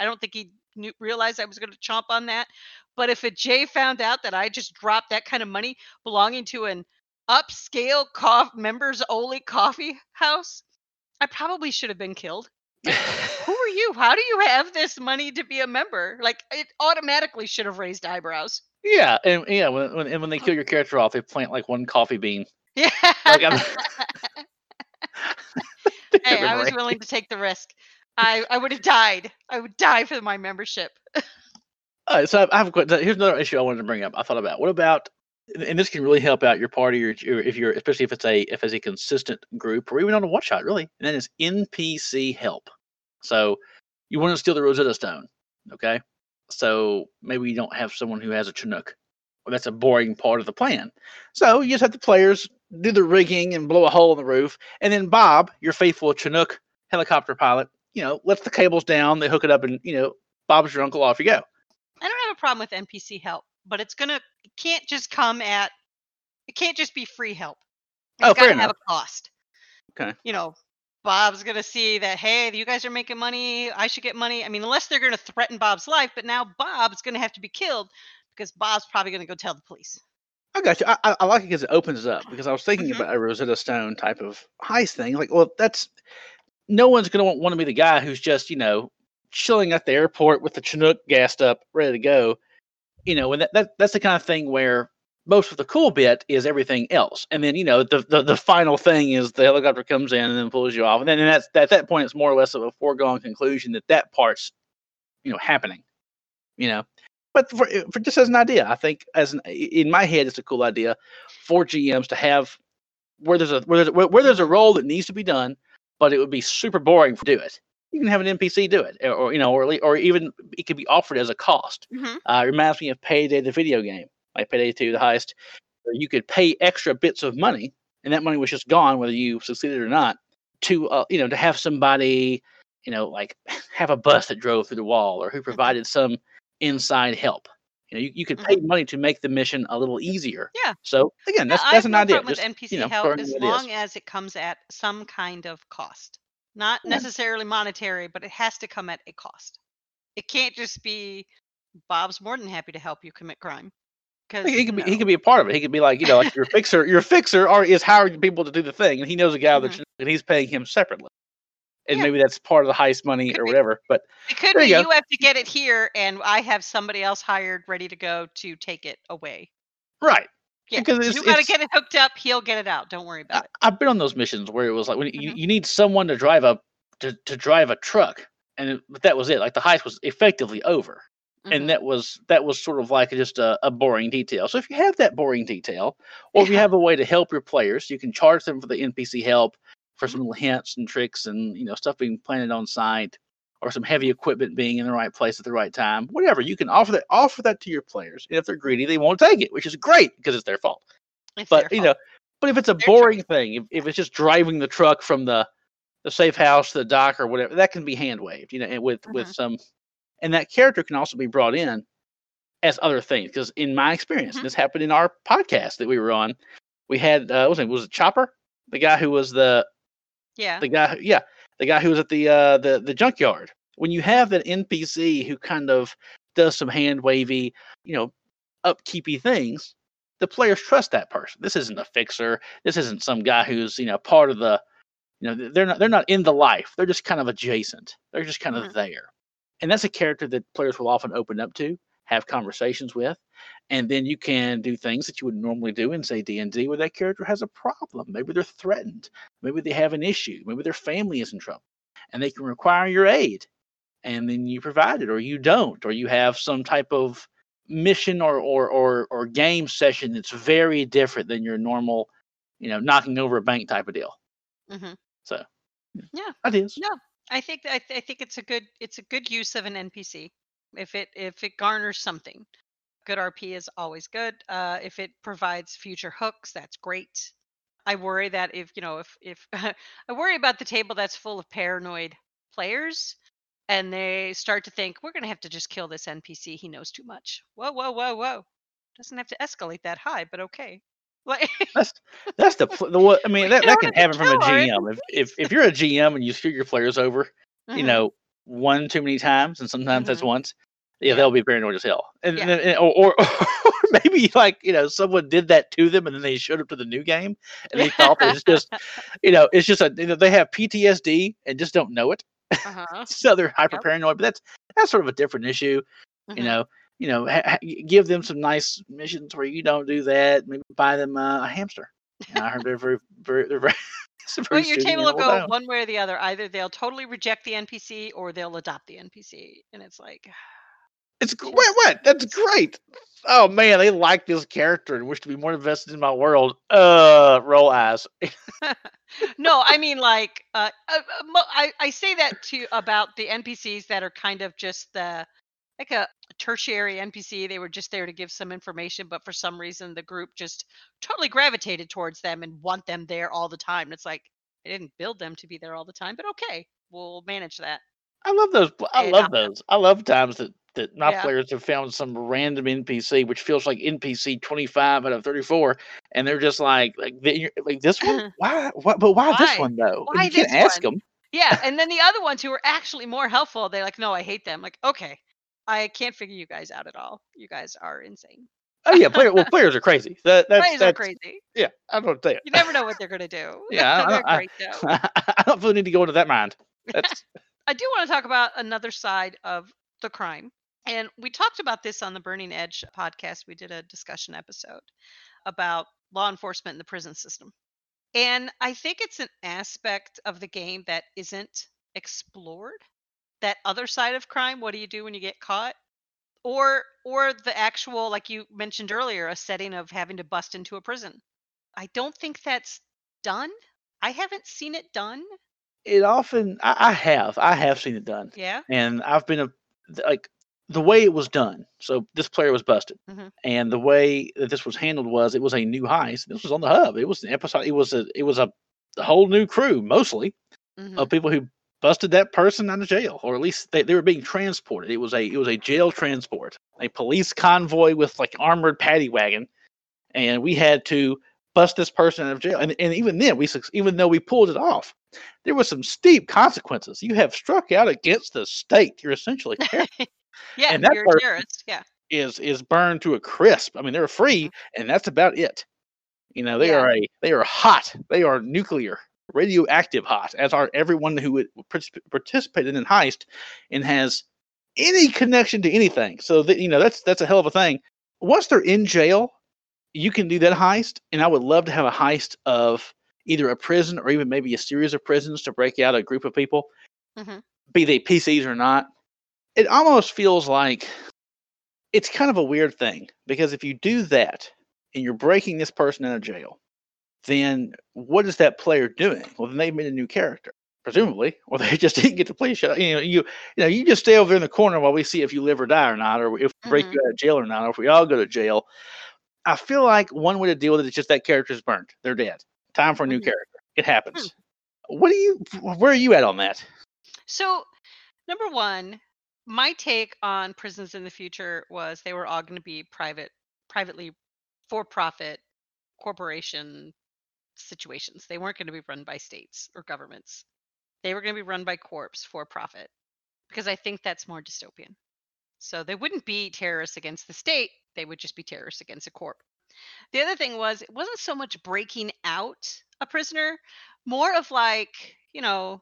don't think he realized I was going to chomp on that, but if a J found out that I just dropped that kind of money belonging to an upscale members only coffee house, I probably should have been killed. Who are you? How do you have this money to be a member? Like, it automatically should have raised eyebrows. Yeah, and when they kill your character off, they plant like one coffee bean. Yeah. Hey, I was willing to take the risk. I would have died. I would die for my membership. All right, so I have a question. Here's another issue I wanted to bring up. I thought about what about, and this can really help out your party, or especially if it's a consistent group, or even on a one shot, really. And that is NPC help. So you want to steal the Rosetta Stone, okay? So maybe you don't have someone who has a Chinook. Well, that's a boring part of the plan. So you just have the players do the rigging and blow a hole in the roof. And then Bob, your faithful Chinook helicopter pilot, you know, lets the cables down, they hook it up, and, you know, Bob's your uncle, off you go. I don't have a problem with NPC help, but it can't just come at, it can't just be free help. It's got to have a cost. Okay. You know, Bob's going to see that, hey, you guys are making money, I should get money. I mean, unless they're going to threaten Bob's life, but now Bob's going to have to be killed because Bob's probably going to go tell the police. I got you. I like it because it opens up, because I was thinking about a Rosetta Stone type of heist thing. Like, well, that's, no one's going to want to be the guy who's just, you know, chilling at the airport with the Chinook gassed up, ready to go. You know, and that's the kind of thing where most of the cool bit is everything else. And then, you know, the final thing is the helicopter comes in and then pulls you off. And then that's, at that point, it's more or less of a foregone conclusion that part's, you know, happening, you know. But for just as an idea, I think in my head, it's a cool idea for GMs to have where there's a role that needs to be done, but it would be super boring to do it. You can have an NPC do it, or you know, or even it could be offered as a cost. Mm-hmm. It reminds me of Payday, the video game, like Payday 2, the heist, where you could pay extra bits of money, and that money was just gone whether you succeeded or not. To you know, to have somebody, you know, like have a bus that drove through the wall, or who provided some inside help. You know, you could pay money to make the mission a little easier. Yeah. So again, that's an idea. Just, with NPC help, as long as it comes at some kind of cost, not necessarily monetary, but it has to come at a cost. It can't just be Bob's more than happy to help you commit crime. Because he could be a part of it. He could be like, you know, like your fixer is hiring people to do the thing, and he knows a guy that and he's paying him separately. And maybe that's part of the heist money or whatever. But it could be you have to get it here, and I have somebody else hired ready to go to take it away. Right. Yeah. Because you got to get it hooked up. He'll get it out. Don't worry about it. I've been on those missions where it was like when you need someone to drive a truck, but that was it. Like the heist was effectively over, and that was sort of like just a boring detail. So if you have that boring detail, or if you have a way to help your players, you can charge them for the NPC help, for some little hints and tricks and, you know, stuff being planted on site or some heavy equipment being in the right place at the right time, whatever. You can offer that to your players. And if they're greedy, they won't take it, which is great because it's their fault. But if it's a boring thing, if it's just driving the truck from the safe house to the dock or whatever, that can be hand waved, you know, and with some, and that character can also be brought in as other things. Because in my experience, this happened in our podcast that we were on. We had, was it Chopper? The guy who was the guy who was at the junkyard. When you have that NPC who kind of does some hand wavy, you know, upkeepy things, the players trust that person. This isn't a fixer. This isn't some guy who's, you know, part of the, you know, they're not in the life. They're just kind of adjacent. They're just kind of there. And that's a character that players will often open up to, have conversations with, and then you can do things that you would normally do in, say, D&D, where that character has a problem. Maybe they're threatened. Maybe they have an issue. Maybe their family is in trouble, and they can require your aid, and then you provide it, or you don't, or you have some type of mission or game session that's very different than your normal, you know, knocking over a bank type of deal. So, yeah, ideas. No, I think it's a good use of an NPC. If it garners something, good RP is always good. If it provides future hooks, that's great. I worry that if I worry about the table that's full of paranoid players, and they start to think we're going to have to just kill this NPC. He knows too much. Whoa! Doesn't have to escalate that high, but okay. Like, that's the I mean that can happen from a GM. If you're a GM and you screw your players over, you know, one too many times, and sometimes that's once, they'll be paranoid as hell. And, or maybe, like, you know, someone did that to them, and then they showed up to the new game, and they thought it was just, you know, it's just they have PTSD and just don't know it, so they're hyper paranoid. But that's sort of a different issue, you know. Give them some nice missions where you don't do that. Maybe buy them a hamster. I heard they're very. Well, your table will go one way or the other. Either they'll totally reject the NPC, or they'll adopt the NPC, and it's like, it's great. What? That's great. Oh man, they like this character and wish to be more invested in my world. Roll eyes. No, I mean, like, I say that to about the NPCs that are kind of just like a tertiary NPC. They were just there to give some information, but for some reason the group just totally gravitated towards them and want them there all the time. And it's like, I didn't build them to be there all the time, but okay, we'll manage that. I love those. I love those. I love times that my players have found some random NPC, which feels like NPC 25 out of 34, and they're just like this one. Why this one though? Why you can't ask them. Yeah, and then the other ones who are actually more helpful, they're like, no, I hate them. Like, okay, I can't figure you guys out at all. You guys are insane. Oh yeah, players are crazy. Players are crazy. Yeah, I don't tell you. You never know what they're gonna do. Yeah, I don't really need to go into that mind. I do want to talk about another side of the crime. And we talked about this on the Burning Edge podcast. We did a discussion episode about law enforcement in the prison system. And I think it's an aspect of the game that isn't explored, that other side of crime. What do you do when you get caught? Or the actual, like you mentioned earlier, a setting of having to bust into a prison. I don't think that's done. I haven't seen it done. It often, I have seen it done. Yeah. And I've been the way it was done. So this player was busted, and the way that this was handled was it was a new heist. This was on the hub. It was an episode. It was a whole new crew, mostly of people who busted that person out of jail, or at least they were being transported. It was a jail transport, a police convoy with like armored paddy wagon, and we had to bust this person out of jail. And even then, even though we pulled it off, there were some steep consequences. You have struck out against the state. You're essentially terrified. Yeah, and that person is burned to a crisp. I mean, they're free, and that's about it. You know, they are hot. They are nuclear, radioactive hot, as are everyone who participated in heist and has any connection to anything. So that, you know, that's a hell of a thing. Once they're in jail, you can do that heist, and I would love to have a heist of either a prison or even maybe a series of prisons to break out a group of people, be they PCs or not. It almost feels like it's kind of a weird thing, because if you do that and you're breaking this person out of jail, then what is that player doing? Well, then they made a new character, presumably, or they just didn't get to play. You just stay over in the corner while we see if you live or die or not, or if we break you out of jail or not, or if we all go to jail. I feel like one way to deal with it is just that character's burned. They're dead. Time for a new character. It happens. Where are you at on that? So, number one, my take on prisons in the future was they were all going to be privately for-profit corporation situations. They weren't going to be run by states or governments. They were going to be run by corps for profit, because I think that's more dystopian. So they wouldn't be terrorists against the state. They would just be terrorists against a corp. The other thing was it wasn't so much breaking out a prisoner, more of like, you know,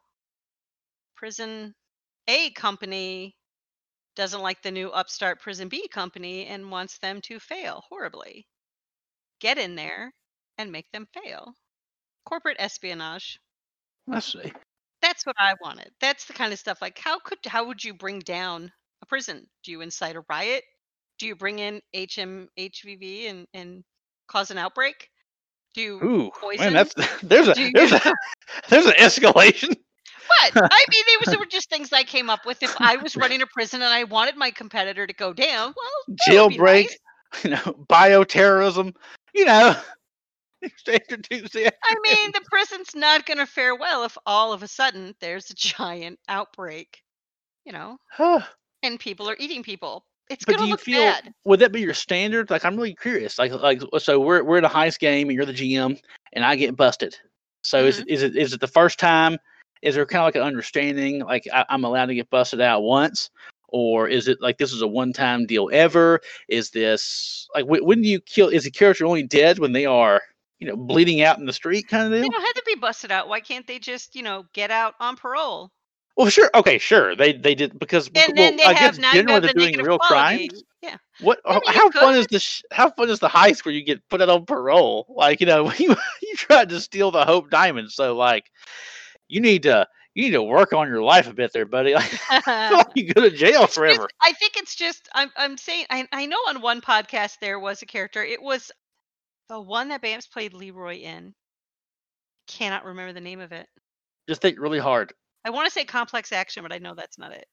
prison A company doesn't like the new upstart Prison B company and wants them to fail horribly. Get in there and make them fail. Corporate espionage. Let's see. That's what I wanted. That's the kind of stuff. Like, how would you bring down a prison? Do you incite a riot? Do you bring in HVV and cause an outbreak? Do you poison? Man, there's an escalation. What? I mean, these were just things I came up with. If I was running a prison and I wanted my competitor to go down, well, jailbreak, nice. You know, bioterrorism, you know. I mean, the prison's not going to fare well if all of a sudden there's a giant outbreak, you know, and people are eating people. It's going to look bad. Would that be your standard? Like, I'm really curious. Like, so we're in a heist game, and you're the GM, and I get busted. So is it the first time? Is there kind of like an understanding, like I'm allowed to get busted out once? Or is it like this is a one-time deal ever? Is this, like, when do you kill? Is the character only dead when they are, you know, bleeding out in the street kind of deal? They don't have to be busted out. Why can't they just, you know, get out on parole? Well, sure. Okay, sure. They did, because, and then they have now they're doing real crimes. Yeah. What? I mean, how fun is the heist where you get put out on parole? Like, you know, you tried to steal the Hope Diamond, so like, you need to work on your life a bit there, buddy. You go to jail forever. I think it's just, I'm saying, I know on one podcast there was a character. It was the one that Bamps played Leroy in. Cannot remember the name of it. Just think really hard. I want to say Complex Action, but I know that's not it.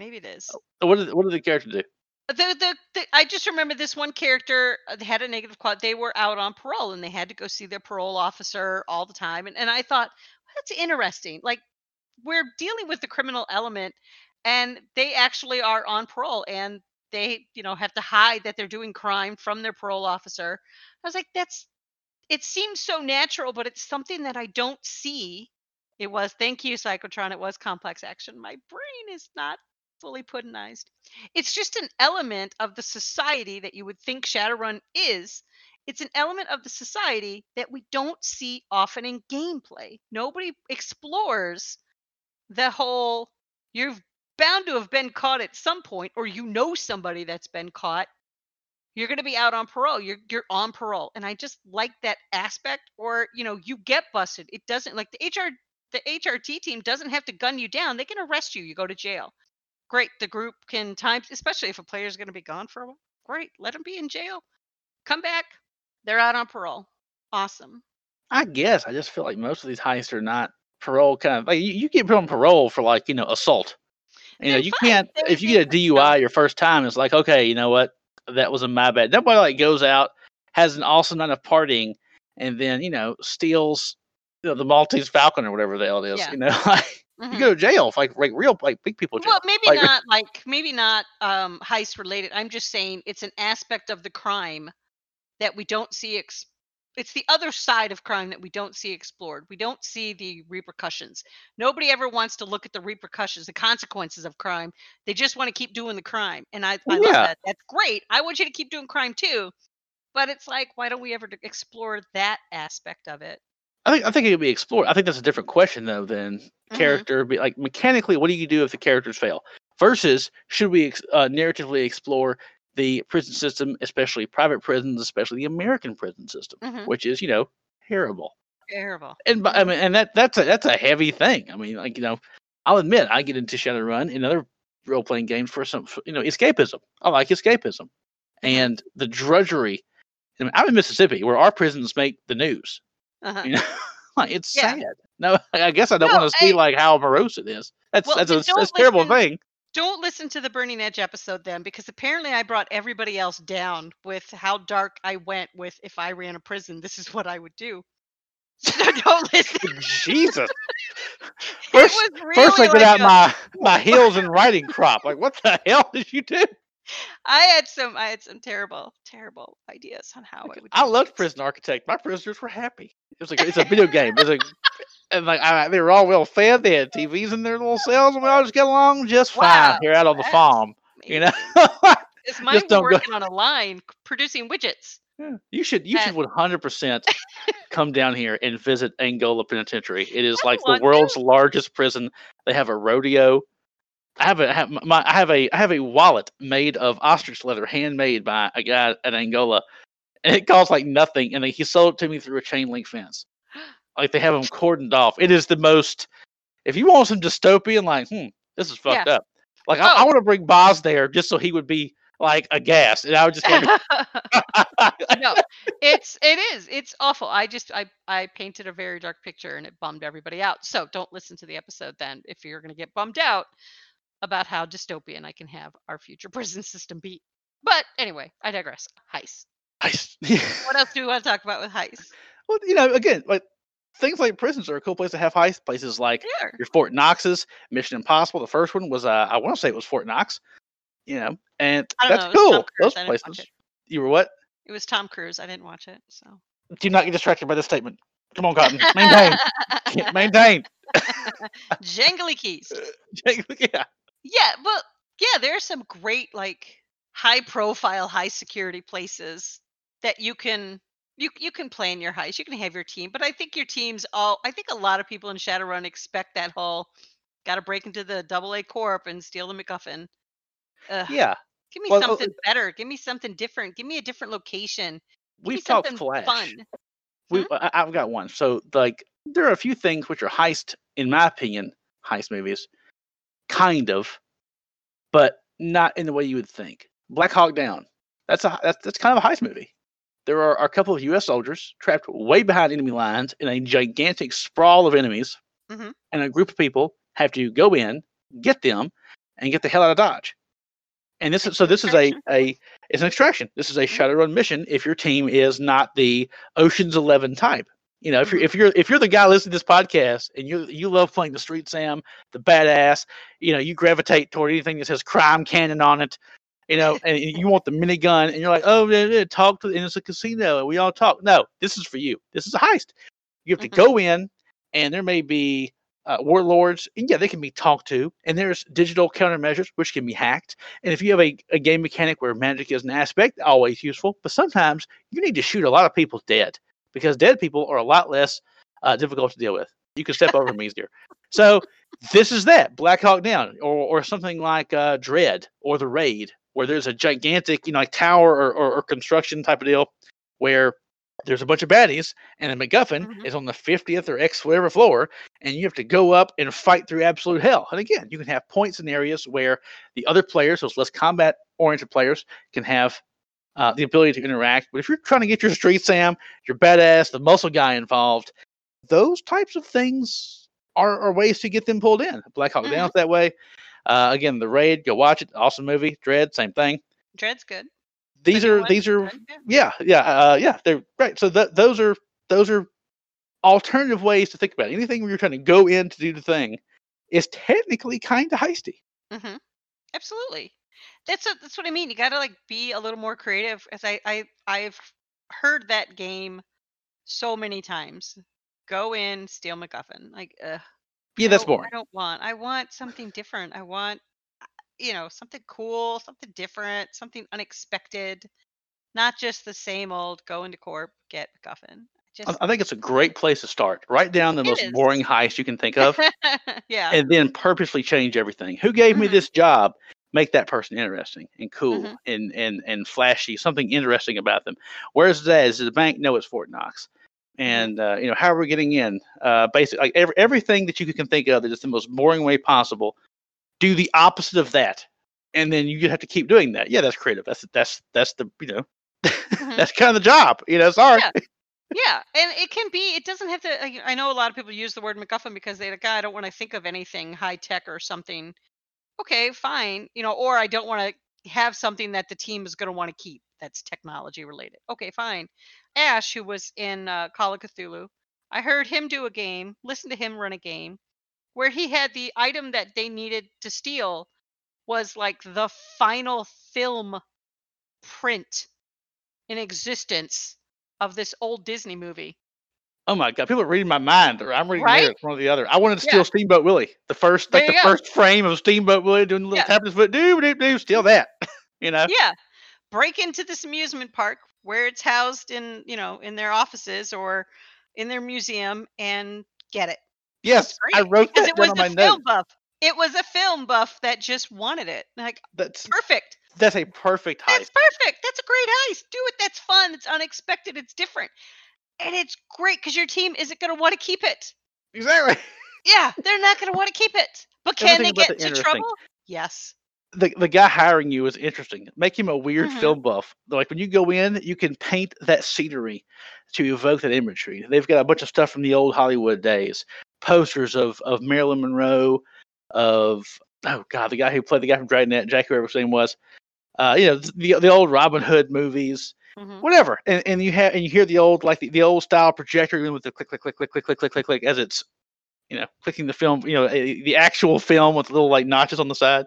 Maybe it is. Oh, what did the character do? I just remember this one character had a negative quad. They were out on parole, and they had to go see their parole officer all the time. And I thought, that's interesting. Like, we're dealing with the criminal element, and they actually are on parole, and they, you know, have to hide that they're doing crime from their parole officer. I was like, that's, it seems so natural, but it's something that I don't see. It was, thank you, Psychotron. It was Complex Action. My brain is not fully Putinized. It's just an element of the society that you would think Shadowrun is. It's an element of the society that we don't see often in gameplay. Nobody explores the whole, you've bound to have been caught at some point, or you know somebody that's been caught. You're going to be out on parole. You're on parole. And I just like that aspect. Or, you know, you get busted. It doesn't, like, the HRT team doesn't have to gun you down. They can arrest you. You go to jail. Great. The group can time, especially if a player is going to be gone for a while. Great. Let them be in jail. Come back. They're out on parole. Awesome. I guess. I just feel like most of these heists are not parole kind of, like, you get put on parole for, like, you know, assault. You know, you can't, if you get a DUI your first time, it's like, okay, you know what? That was my bad. Nobody, like, goes out, has an awesome night of partying, and then, you know, steals, you know, the Maltese Falcon or whatever the hell it is. Yeah. You know, like, you go to jail, for, like, real, like, big people jail. Well, maybe like, not, like, maybe not heist related. I'm just saying it's an aspect of the crime that we don't see. It's the other side of crime that we don't see explored. We don't see the repercussions. Nobody ever wants to look at the repercussions, the consequences of crime. They just want to keep doing the crime. And I love that. That's great. I want you to keep doing crime too. But it's like, why don't we ever explore that aspect of it? I think it'll be explored. I think that's a different question though than character. Like, mechanically, what do you do if the characters fail? Versus, should we narratively explore the prison system, especially private prisons, especially the American prison system, which is, you know, terrible. And I mean, and that's a heavy thing. I mean, like, you know, I'll admit I get into Shadowrun and other role playing games for some, you know, escapism. I like escapism, and the drudgery. I mean, I'm in Mississippi, where our prisons make the news. You know, like, it's sad. No, I guess I don't want to see like how morose it is. That's a terrible thing. Don't listen to the Burning Edge episode then, because apparently I brought everybody else down with how dark I went with, if I ran a prison, this is what I would do. So don't listen. Jesus. First I get out my heels and riding crop. Like, what the hell did you do? I had some terrible ideas on how I would do. I loved Prison Architect. My prisoners were happy. It was like, it's a video game. It's like, and like they were all well fed. They had TVs in their little cells, and we all just get along just fine here out on the farm. Amazing. You know, it's mine working on a line producing widgets. Yeah. You should 100% come down here and visit Angola Penitentiary. It is like the world's largest prison. They have a rodeo. I have a wallet made of ostrich leather, handmade by a guy at Angola, and it costs like nothing. And he sold it to me through a chain link fence. Like, they have them cordoned off. It is the most, if you want some dystopian, like, this is fucked up. Like, I want to bring Boz there just so he would be, like, aghast. And I would just like, no, it is. It's awful. I painted a very dark picture, and it bummed everybody out. So don't listen to the episode then if you're going to get bummed out about how dystopian I can have our future prison system be. But anyway, I digress. Heist. What else do we want to talk about with heist? Well, you know, again, like, things like prisons are a cool place to have heist. Places like your Fort Knox's, Mission Impossible. The first one was, I want to say it was Fort Knox, you know, and that's cool. Those places. You were what? It was Tom Cruise. I didn't watch it. So do not get distracted by this statement. Come on, Cotton. Maintain. Maintain. Jangly keys. Yeah. Yeah. Well, yeah, there are some great, like, high profile, high security places that you can. You can plan your heist. You can have your team. But I think your team's all... I think a lot of people in Shadowrun expect that whole, got to break into the AA Corp and steal the MacGuffin. Yeah. Give me something better. Give me something different. Give me a different location. We've talked Flash. Fun. I've got one. So, like, there are a few things which are heist, in my opinion, heist movies. Kind of. But not in the way you would think. Black Hawk Down. That's kind of a heist movie. There are a couple of U.S. soldiers trapped way behind enemy lines in a gigantic sprawl of enemies, and a group of people have to go in, get them, and get the hell out of Dodge. And this is an extraction. This is a Shadowrun mission if your team is not the Ocean's 11 type. You know, if you're the guy listening to this podcast and you love playing the Street Sam, the badass, you know, you gravitate toward anything that says crime cannon on it, you know, and you want the minigun, and you're like, oh, talk to, and it's a casino, and we all talk. No, this is for you. This is a heist. You have to go in, and there may be warlords, and yeah, they can be talked to, and there's digital countermeasures which can be hacked. And if you have a game mechanic where magic is an aspect, always useful, but sometimes you need to shoot a lot of people dead, because dead people are a lot less difficult to deal with. You can step over them easier. So this is that, Black Hawk Down, or something like Dread or The Raid, where there's a gigantic, you know, like tower or construction type of deal where there's a bunch of baddies, and a MacGuffin is on the 50th or X whatever floor, and you have to go up and fight through absolute hell. And again, you can have points in areas where the other players, those less combat-oriented players, can have the ability to interact. But if you're trying to get your Street Sam, your badass, the muscle guy involved, those types of things are ways to get them pulled in. Black Hawk Down's that way. Again, The Raid, go watch it. Awesome movie. Dread, same thing. Dread's good. These are they're right. So those are alternative ways to think about it. Anything where you're trying to go in to do the thing is technically kind of heisty. Mm-hmm. Absolutely. That's what I mean. You got to like be a little more creative. As I've heard that game so many times. Go in, steal MacGuffin. Like, yeah, that's boring. I want something different. I want, you know, something cool, something different, something unexpected, not just the same old go into corp, get MacGuffin. I think it's a great place to start. Write down the most boring heist you can think of. Yeah. And then purposely change everything. Who gave me this job? Make that person interesting and cool and flashy, something interesting about them. Where's that? Is it a bank? No, it's Fort Knox. And, you know, how are we getting in? Basically, like everything that you can think of that is the most boring way possible. Do the opposite of that, and then you have to keep doing that. Yeah, that's creative. That's the, you know, that's kind of the job. You know, sorry. Yeah, and it can be. It doesn't have to. I know a lot of people use the word MacGuffin because they're like, I don't want to think of anything high tech or something. Okay, fine. You know, or I don't want to have something that the team is going to want to keep that's technology related. Okay, fine. Ash, who was in Call of Cthulhu, I heard him do a game. Listen to him run a game, where he had the item that they needed to steal was like the final film print in existence of this old Disney movie. Oh my God, people are reading my mind, or I'm reading lyrics, one or the other. I wanted to steal Steamboat Willie, the first frame of Steamboat Willie doing the little tap his foot, do, steal that, you know? Yeah, break into this amusement park where it's housed in, you know, in their offices or in their museum and get it. Yes, I wrote that down on my notes. It was a film buff that just wanted it. Like, that's perfect. That's a perfect heist. That's perfect. That's a great heist. Do it. That's fun. It's unexpected. It's different. And it's great because your team isn't going to want to keep it. Exactly. Yeah, they're not going to want to keep it. But can they get into trouble? Yes. The guy hiring you is interesting. Make him a weird film buff. Like when you go in, you can paint that scenery to evoke that imagery. They've got a bunch of stuff from the old Hollywood days. Posters of Marilyn Monroe, of the guy who played the guy from Dragnet, Jack, whoever his name was, you know, the old Robin Hood movies, whatever, and you hear the old like the old style projector with the click as it's, you know, clicking the film, you know, the actual film with little like notches on the side.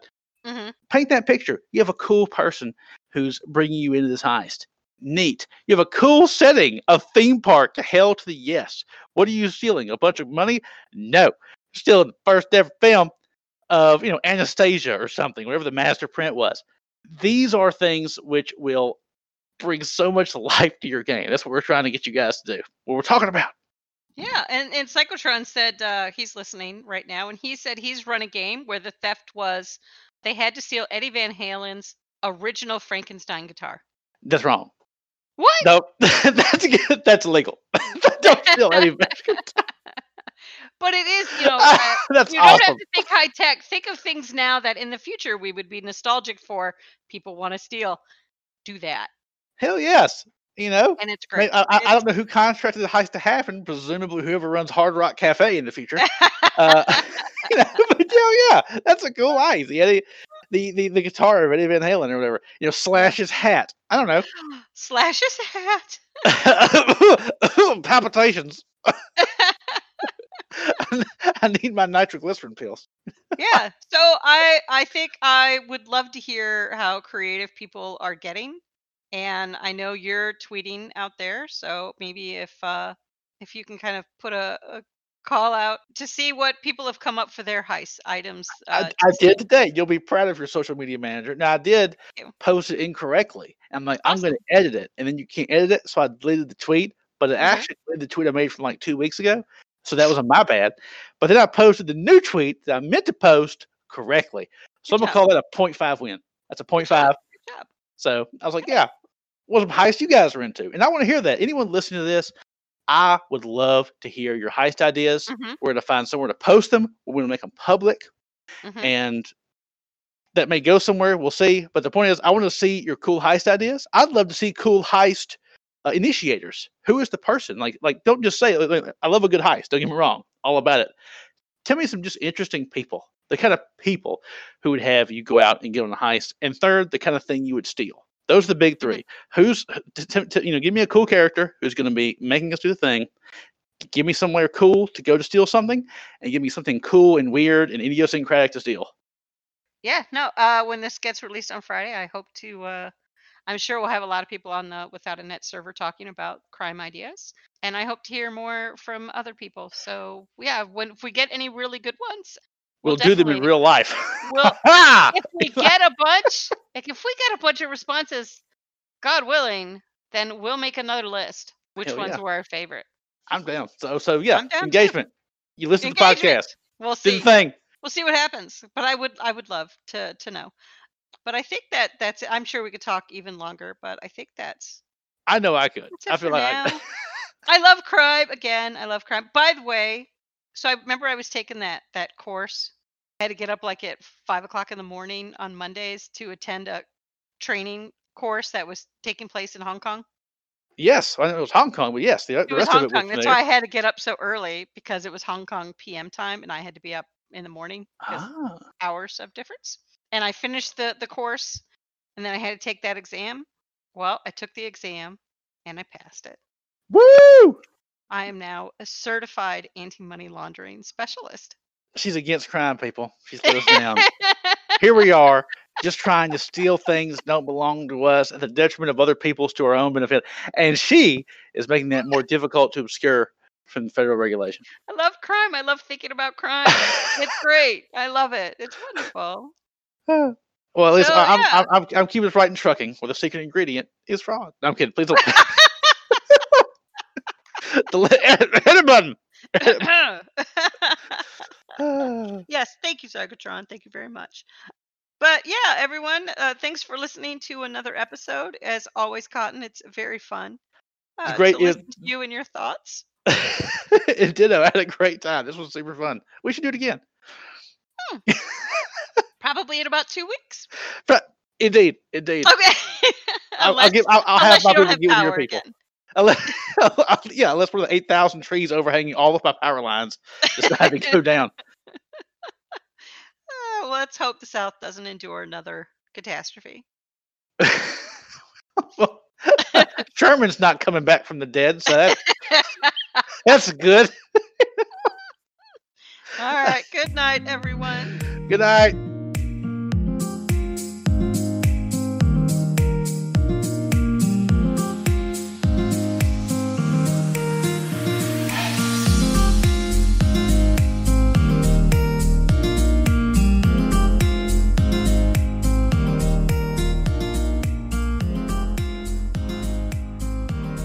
Paint that picture. You have a cool person who's bringing you into this heist. Neat. You have a cool setting of theme park. Hell to the yes. What are you stealing? A bunch of money? No. Stealing the first ever film of, you know, Anastasia or something, whatever the master print was. These are things which will bring so much life to your game. That's what we're trying to get you guys to do. What we're talking about. Yeah, and Psychotron said he's listening right now, and he said he's run a game where the theft was they had to steal Eddie Van Halen's original Frankenstein guitar. That's wrong. What? No, that's illegal. Don't steal any basket. But it is, you know, that's you awesome. Don't have to think high tech. Think of things now that in the future we would be nostalgic for. People want to steal. Do that. Hell yes. You know? And it's great. I don't know who contracted the heist to happen. Presumably whoever runs Hard Rock Cafe in the future. You know, but yeah, that's a cool heist. the guitar of Eddie Van Halen or whatever. You know, slash his hat. I don't know. Slash his hat. Palpitations. I need my nitroglycerin pills. Yeah. So I think I would love to hear how creative people are getting. And I know you're tweeting out there. So maybe if you can kind of put a call out to see what people have come up for their heist items. I did today. You'll be proud of your social media manager. Now, I did post it incorrectly. I'm like, awesome. I'm going to edit it. And then you can't edit it. So I deleted the tweet. But it actually deleted the tweet I made from like 2 weeks ago. So that was my bad. But then I posted the new tweet that I meant to post correctly. So I'm going to call that a 0.5 win. That's a 0.5. Good job. So I was like, yeah, what heist you guys are into. And I want to hear that. Anyone listening to this, I would love to hear your heist ideas. Mm-hmm. We're going to find somewhere to post them. We're going to make them public. Mm-hmm. And that may go somewhere. We'll see. But the point is, I want to see your cool heist ideas. I'd love to see cool heist initiators. Who is the person? Like, don't just say, I love a good heist. Don't get me wrong. All about it. Tell me some just interesting people. The kind of people who would have you go out and get on a heist. And third, the kind of thing you would steal. Those are the big three. Who's, give me a cool character who's going to be making us do the thing. Give me somewhere cool to go to steal something, and give me something cool and weird and idiosyncratic to steal. Yeah, no. When this gets released on Friday, I hope to. I'm sure we'll have a lot of people on the Without a Net server talking about crime ideas, and I hope to hear more from other people. So yeah, if we get any really good ones. We'll do them in real life. If we get a bunch of responses, God willing, then we'll make another list. Which ones were our favorite? I'm down. So yeah, down engagement. Too. You listen to the podcast. We'll see. Do the thing. We'll see what happens. But I would love to know. But I think that's. I'm sure we could talk even longer. But I think that's. I know I could. I feel like. I love crime again. I love crime. By the way. So I remember I was taking that course. I had to get up like at 5:00 in the morning on Mondays to attend a training course that was taking place in Hong Kong. Yes, I know it was Hong Kong, but yes, the rest of it was Hong Kong. That's why I had to get up so early, because it was Hong Kong PM time, and I had to be up in the morning because hours of difference. And I finished the course, and then I had to take that exam. Well, I took the exam, and I passed it. Woo! I am now a certified anti-money laundering specialist. She's against crime, people. She's let us down. Here we are, just trying to steal things that don't belong to us at the detriment of other people's to our own benefit. And she is making that more difficult to obscure from the federal regulation. I love crime. I love thinking about crime. It's great. I love it. It's wonderful. Well, at least I'm keeping it right in trucking, where the secret ingredient is fraud. No, I'm kidding. Please don't. Hit a button. Yes, thank you, Zygotron. Thank you very much. But yeah, everyone, thanks for listening to another episode. As always, Cotton, it's very fun. It's great to listen to you and your thoughts. It did. I had a great time. This was super fun. We should do it again. Probably in about 2 weeks. Indeed. Okay. I'll have my people get with your people. Again. Unless we're the 8,000 trees overhanging all of my power lines decide to go down. Let's hope the South doesn't endure another catastrophe. Well, Sherman's not coming back from the dead, so that's good. All right. Good night, everyone. Good night.